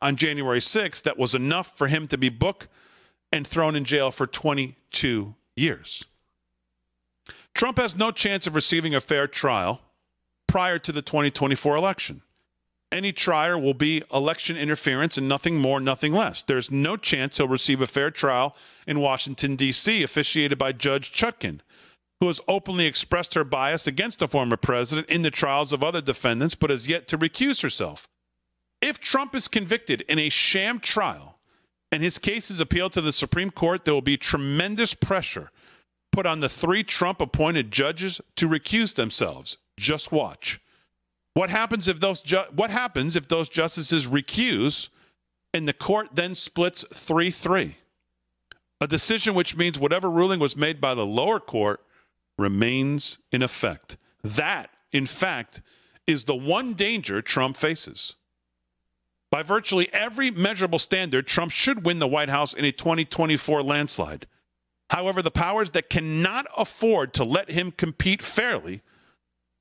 on January sixth. That was enough for him to be booked and thrown in jail for twenty-two years. Trump has no chance of receiving a fair trial prior to the twenty twenty-four election. Any trial will be election interference and nothing more, nothing less. There's no chance he'll receive a fair trial in Washington, D C, officiated by Judge Chutkan, who has openly expressed her bias against the former president in the trials of other defendants, but has yet to recuse herself. If Trump is convicted in a sham trial and his case is appealed to the Supreme Court, there will be tremendous pressure put on the three Trump-appointed judges to recuse themselves. Just watch. What happens if those ju- what happens if those justices recuse and the court then splits three three? A decision which means whatever ruling was made by the lower court remains in effect. That, in fact, is the one danger Trump faces. By virtually every measurable standard, Trump should win the White House in a twenty twenty-four landslide. However, the powers that cannot afford to let him compete fairly,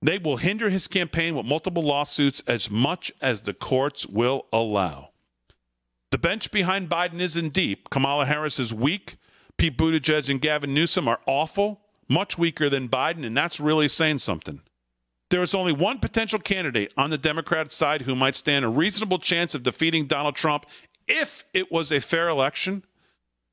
they will hinder his campaign with multiple lawsuits as much as the courts will allow. The bench behind Biden is in deep. Kamala Harris is weak. Pete Buttigieg and Gavin Newsom are awful, much weaker than Biden, and that's really saying something. There is only one potential candidate on the Democrat side who might stand a reasonable chance of defeating Donald Trump if it was a fair election.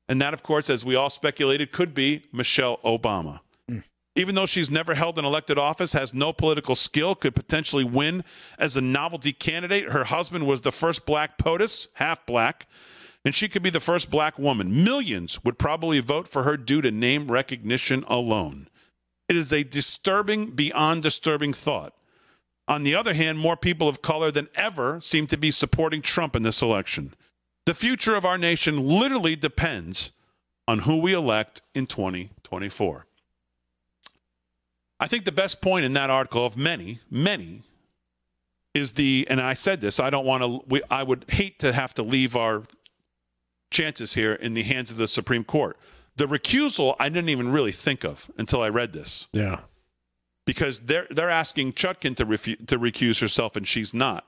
And that, of course, as we all speculated, could be Michelle Obama. Mm. Even though she's never held an elected office, has no political skill, could potentially win as a novelty candidate. Her husband was the first black POTUS, half black, and she could be the first black woman. Millions would probably vote for her due to name recognition alone. It is a disturbing, beyond disturbing thought. On the other hand, more people of color than ever seem to be supporting Trump in this election. The future of our nation literally depends on who we elect in twenty twenty-four. I think the best point in that article of many, many is the, and I said this, I don't want to, we, I would hate to have to leave our chances here in the hands of the Supreme Court. The recusal, I didn't even really think of until I read this. Yeah. Because they're, they're asking Chutkan to, refu- to recuse herself, and she's not.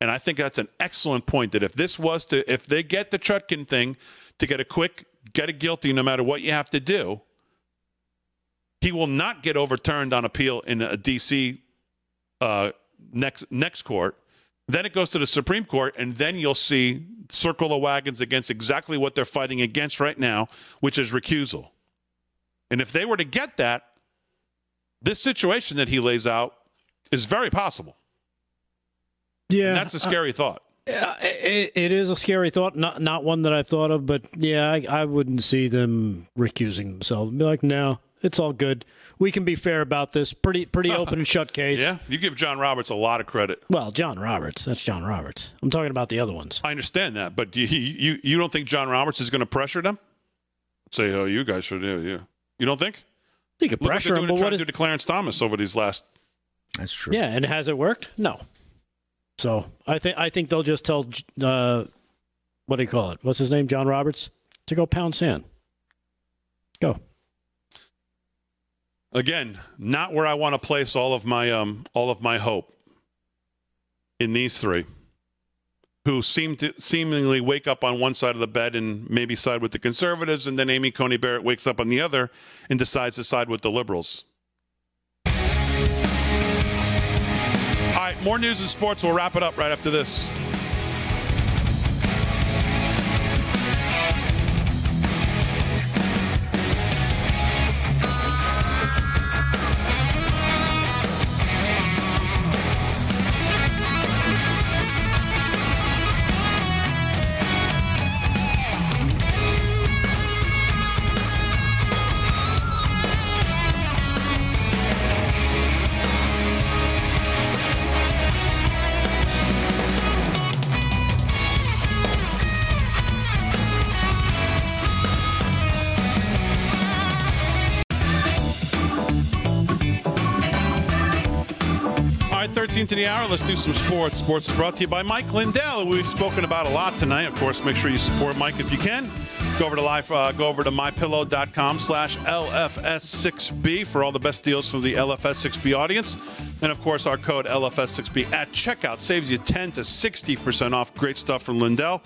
And I think that's an excellent point, that if this was to, if they get the Chutkan thing to get a quick, get a guilty no matter what you have to do, he will not get overturned on appeal in a D C uh, next next court. Then it goes to the Supreme Court, and then you'll see circle the wagons against exactly what they're fighting against right now, which is recusal. And if they were to get that, this situation that he lays out is very possible. Yeah, and that's a scary uh, thought. Yeah, it, it is a scary thought. Not not one that I've thought of, but yeah, I, I wouldn't see them recusing themselves. Be like, no, it's all good. We can be fair about this. Pretty pretty open and shut case. Yeah, you give John Roberts a lot of credit. Well, John Roberts, that's John Roberts. I'm talking about the other ones. I understand that, but you you, you don't think John Roberts is going to pressure them? Say, oh, you guys should, yeah, yeah. You don't think? They could pressure him. Look what they're doing, but what is- to Clarence Thomas over these last. That's true. Yeah, and has it worked? No. So I think I think they'll just tell, uh, what do you call it? What's his name? John Roberts to go pound sand. Go. Again, not where I want to place all of my um all of my hope in these three, who seem to seemingly wake up on one side of the bed and maybe side with the conservatives, and then Amy Coney Barrett wakes up on the other and decides to side with the liberals. All right, more news and sports. We'll wrap it up right after this. To the hour. Let's do some sports. Sports is brought to you by Mike Lindell, who we've spoken about a lot tonight. Of course, make sure you support Mike if you can. Go over to live, uh, go over to mypillow.com slash L F S six B for all the best deals from the L F S six B audience. And of course, our code L F S six B at checkout saves you ten to sixty percent off. Great stuff from Lindell.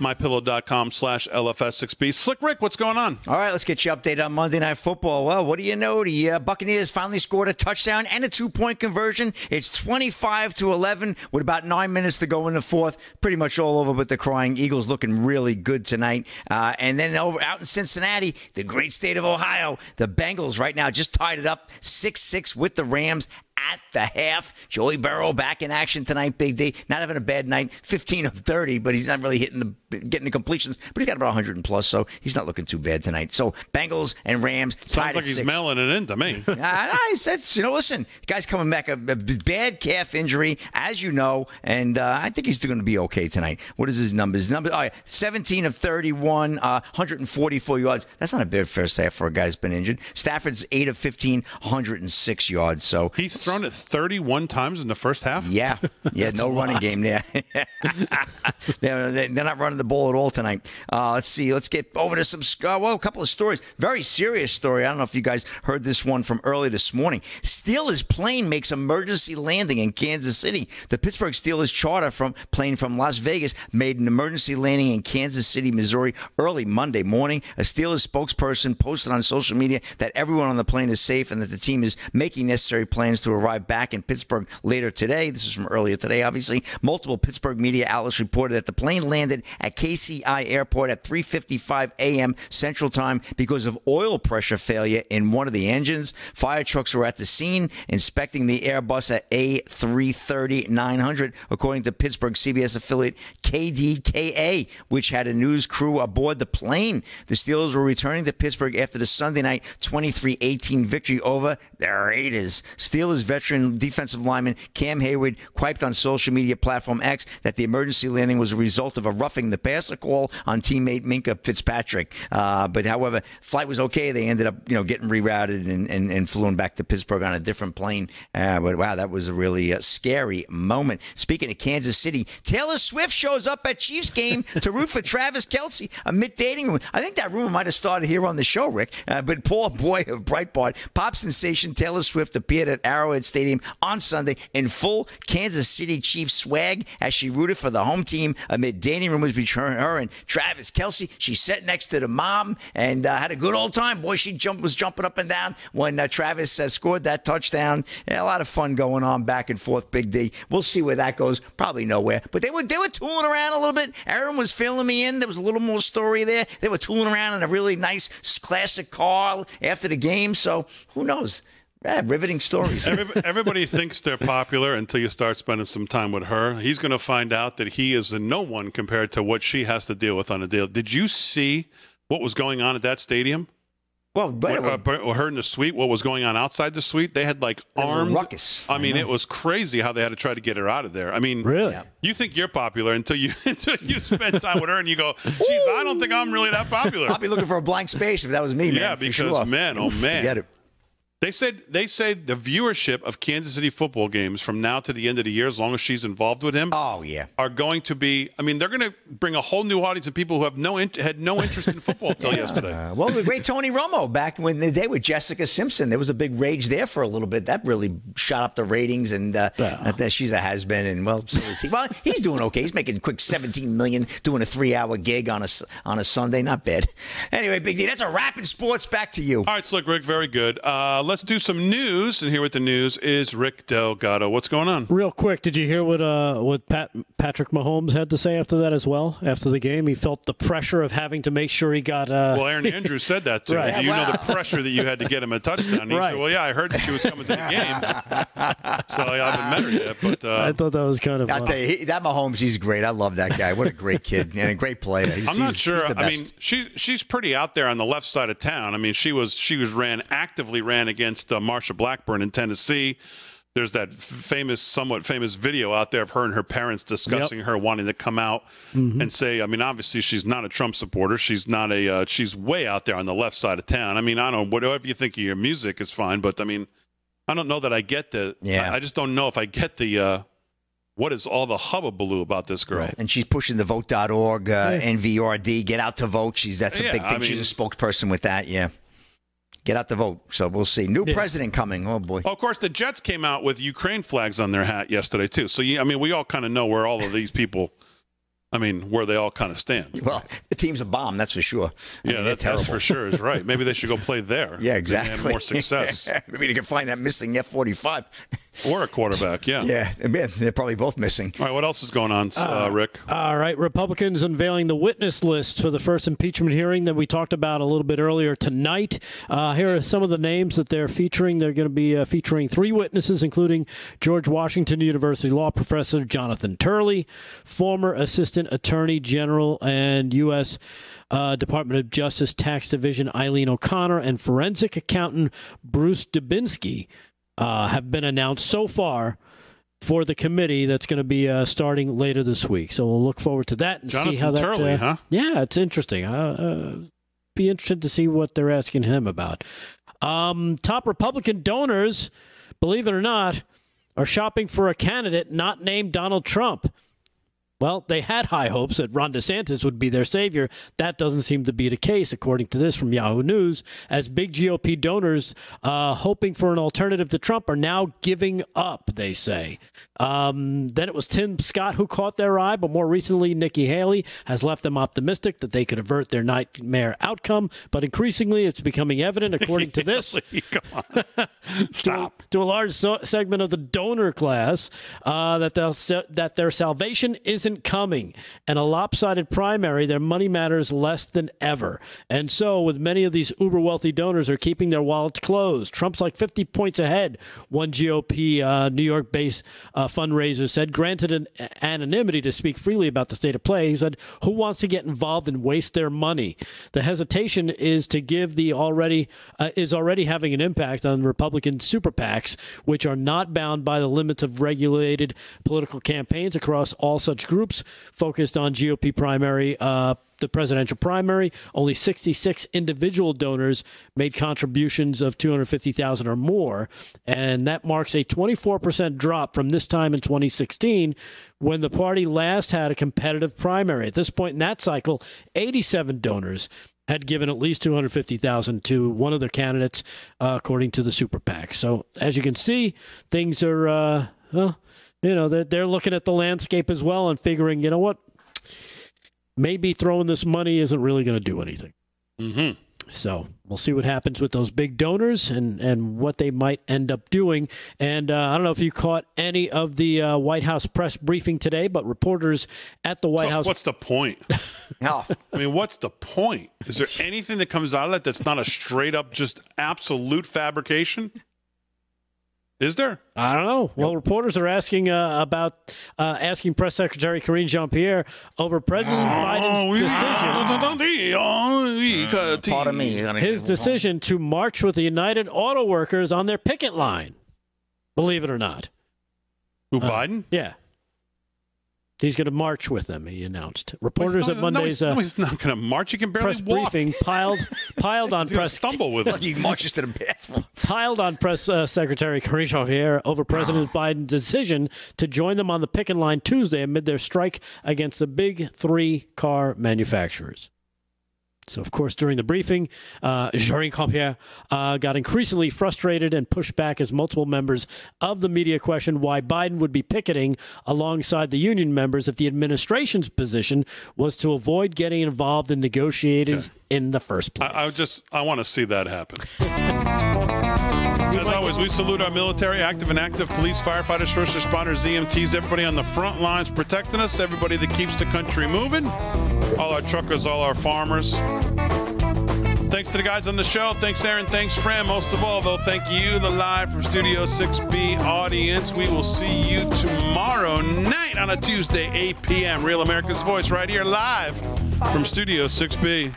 MyPillow.com slash LFS6B. Slick Rick, what's going on? All right, let's get you updated on Monday Night Football. Well, what do you know? The uh, Buccaneers finally scored a touchdown and a two-point conversion. It's twenty-five to eleven with about nine minutes to go in the fourth. Pretty much all over, but the crying Eagles looking really good tonight. Uh, and then over out in Cincinnati, the great state of Ohio, the Bengals right now just tied it up six six with the Rams at the half. Joey Burrow back in action tonight, Big D. Not having a bad night. fifteen of thirty, but he's not really hitting the getting the completions. But he's got about one hundred plus, so he's not looking too bad tonight. So Bengals and Rams tied. Sounds like he's six. Mailing it in to me. I said, you know, listen, the guy's coming back, a, a bad calf injury, as you know, and uh, I think he's going to be okay tonight. What is his numbers? His numbers, oh, yeah, seventeen of thirty-one, uh, one hundred forty-four yards. That's not a bad first half for a guy that's been injured. Stafford's eight of fifteen, one hundred six yards. So he's thrown it thirty-one times in the first half? Yeah. Yeah, no running game there. they're, they're not running the ball at all tonight. Uh, let's see. Let's get over to some uh, well, a couple of stories. Very serious story. I don't know if you guys heard this one from early this morning. Steelers plane makes emergency landing in Kansas City. The Pittsburgh Steelers charter from plane from Las Vegas made an emergency landing in Kansas City, Missouri early Monday morning. A Steelers spokesperson posted on social media that everyone on the plane is safe and that the team is making necessary plans to arrive back in Pittsburgh later today. This is from earlier today, obviously. Multiple Pittsburgh media outlets reported that the plane landed at K C I Airport at three fifty-five a.m. Central Time because of oil pressure failure in one of the engines. Fire trucks were at the scene inspecting the Airbus at A three thirty nine hundred, according to Pittsburgh C B S affiliate K D K A, which had a news crew aboard the plane. The Steelers were returning to Pittsburgh after the Sunday night twenty-three eighteen victory over the Raiders. Steelers veteran defensive lineman Cam Hayward quiped on social media platform X that the emergency landing was a result of a roughing the passer call on teammate Minkah Fitzpatrick. Uh, but however, flight was okay. They ended up, you know, getting rerouted and, and, and flown back to Pittsburgh on a different plane. Uh, but wow, that was a really uh, scary moment. Speaking of Kansas City, Taylor Swift shows up at Chiefs game to root for Travis Kelsey amid dating rumors. I think that rumor might have started here on the show, Rick. Uh, but Paul Boyd of Breitbart, pop sensation Taylor Swift appeared at Arrowhead Stadium on Sunday in full Kansas City Chiefs swag as she rooted for the home team amid dating rumors between her and Travis Kelsey. She sat next to the mom and uh, had a good old time. Boy, she jumped, was jumping up and down when uh, Travis uh, scored that touchdown. Yeah, a lot of fun going on back and forth, Big D. We'll see where that goes. Probably nowhere. But they were they were tooling around a little bit. Aaron was filling me in. There was a little more story there. They were tooling around in a really nice classic car after the game. So who knows? Yeah, riveting stories. Everybody thinks they're popular until you start spending some time with her. He's going to find out that he is a no one compared to what she has to deal with on a deal. Did you see what was going on at that stadium? Well, but what, uh, her in the suite, what was going on outside the suite? They had like armed ruckus. I mean, I it was crazy how they had to try to get her out of there. I mean, really, yeah. You think you're popular until you until you spend time with her and you go, "Geez, I don't think I'm really that popular." I'll be looking for a blank space if that was me, man. Yeah, because sure. man, oh man, forget it. They said they say the viewership of Kansas City football games from now to the end of the year, as long as she's involved with him, oh yeah, are going to be. I mean, they're going to bring a whole new audience of people who have no in, had no interest in football until yeah. yesterday. Uh, well, the great Tony Romo back when the day with Jessica Simpson, there was a big rage there for a little bit. That really shot up the ratings, and uh, yeah. that she's a has been, and well, so is he. Well, he's doing okay. He's making a quick seventeen million dollars doing a three hour gig on a on a Sunday. Not bad. Anyway, Big D, that's a wrap in sports. Back to you. All right, Slick Rick, very good. Uh, let's Let's do some news, and here with the news is Rick Delgado. What's going on? Real quick, did you hear what uh, what Pat, Patrick Mahomes had to say after that as well? After the game, he felt the pressure of having to make sure he got... Uh... Well, Aaron Andrews said that, too. Right. You wow. know the pressure that you had to get him a touchdown. And he right. said, well, yeah, I heard that she was coming to the game. So yeah, I haven't met her yet, but... Uh... I thought that was kind of... I'll tell you, he, that Mahomes, he's great. I love that guy. What a great kid and a great player. He's, I'm not he's, sure. He's the best. I mean, she, she's pretty out there on the left side of town. I mean, she was she was ran actively ran against... against uh, Marsha Blackburn in Tennessee. There's that famous, somewhat famous video out there of her and her parents discussing yep. her wanting to come out mm-hmm. and say, I mean, obviously she's not a Trump supporter. She's not a, uh, she's way out there on the left side of town. I mean, I don't know, whatever you think of your music is fine, but I mean, I don't know that I get the, yeah. I, I just don't know if I get the, uh, what is all the hubbubaloo about this girl? Right. And she's pushing the vote dot org, uh, yeah. N V R D, get out to vote. She's, that's a yeah, big thing. I mean, she's a spokesperson with that. Yeah. Get out the vote. So we'll see. New yeah. president coming. Oh, boy. Well, of course, the Jets came out with Ukraine flags on their hat yesterday, too. So, yeah, I mean, we all kind of know where all of these people, I mean, where they all kind of stand. Well, the team's a bomb, that's for sure. I yeah, mean, that, that's for sure is right. Maybe they should go play there. Yeah, exactly. Have more success. Maybe they can find that missing F forty-five. Or a quarterback, yeah. Yeah, man, they're probably both missing. All right, what else is going on, uh, uh, Rick? All right, Republicans unveiling the witness list for the first impeachment hearing that we talked about a little bit earlier tonight. Uh, here are some of the names that they're featuring. They're going to be uh, featuring three witnesses, including George Washington University law professor Jonathan Turley, former Assistant Attorney General and U S Uh, Department of Justice Tax Division Eileen O'Connor, and forensic accountant Bruce Dubinsky. Uh, have been announced so far for the committee that's going to be uh, starting later this week. So we'll look forward to that and Jonathan see how that. Turley, uh, huh? Yeah, it's interesting. Uh, uh, be interested to see what they're asking him about. Um, top Republican donors, believe it or not, are shopping for a candidate not named Donald Trump. Well, they had high hopes that Ron DeSantis would be their savior. That doesn't seem to be the case, according to this from Yahoo News, as big G O P donors uh, hoping for an alternative to Trump are now giving up, they say. Um, then it was Tim Scott who caught their eye, but more recently, Nikki Haley has left them optimistic that they could avert their nightmare outcome. But increasingly, it's becoming evident, according to this, Come on. Stop. To, to a large so- segment of the donor class, uh, that, they'll se- that their salvation is coming, and a lopsided primary, their money matters less than ever. And so, with many of these uber wealthy donors are keeping their wallets closed. Trump's like fifty points ahead, one G O P uh, New York-based uh, fundraiser said, granted an anonymity to speak freely about the state of play. He said, who wants to get involved and waste their money? The hesitation is to give the already uh, is already having an impact on Republican super PACs, which are not bound by the limits of regulated political campaigns across all such groups. Groups focused on G O P primary, uh, the presidential primary. Only sixty-six individual donors made contributions of two hundred fifty thousand dollars or more, and that marks a twenty-four percent drop from this time in twenty sixteen, when the party last had a competitive primary. At this point in that cycle, eighty-seven donors had given at least two hundred fifty thousand dollars to one of their candidates, uh, according to the super PAC. So, as you can see, things are uh, well, you know, they're looking at the landscape as well and figuring, you know what, maybe throwing this money isn't really going to do anything. Mm-hmm. So we'll see what happens with those big donors and, and what they might end up doing. And uh, I don't know if you caught any of the uh, White House press briefing today, but reporters at the White so, House. What's the point? No. I mean, what's the point? Is there anything that comes out of that that's not a straight up, just absolute fabrication? Is there? I don't know. Well, reporters are asking uh, about uh, asking Press Secretary Karine Jean-Pierre over President oh, Biden's decision. Uh, his decision to march with the United Auto Workers on their picket line. Believe it or not. Who, uh, Biden? Yeah. He's going to march with them, he announced. Reporters Wait, no, at Monday's no, he's, uh, no, he's not going to march. He can barely press walk. briefing piled piled on he's press stumble with him. He marches to the bathroom. Piled on Press uh, Secretary Karine Jean-Pierre over President Biden's decision to join them on the picket line Tuesday amid their strike against the big three car manufacturers. So, of course, during the briefing, uh, Karine Jean-Pierre uh, got increasingly frustrated and pushed back as multiple members of the media questioned why Biden would be picketing alongside the union members if the administration's position was to avoid getting involved in negotiations okay. in the first place. I, I just I want to see that happen. As always, we salute our military, active and active, police, firefighters, first responders, E M Ts, everybody on the front lines protecting us, everybody that keeps the country moving, all our truckers, all our farmers. Thanks to the guys on the show. Thanks, Aaron. Thanks, Fran. Most of all, though, thank you, the live from Studio six B audience. We will see you tomorrow night on a Tuesday, eight p.m. Real America's Voice right here live from Studio six B.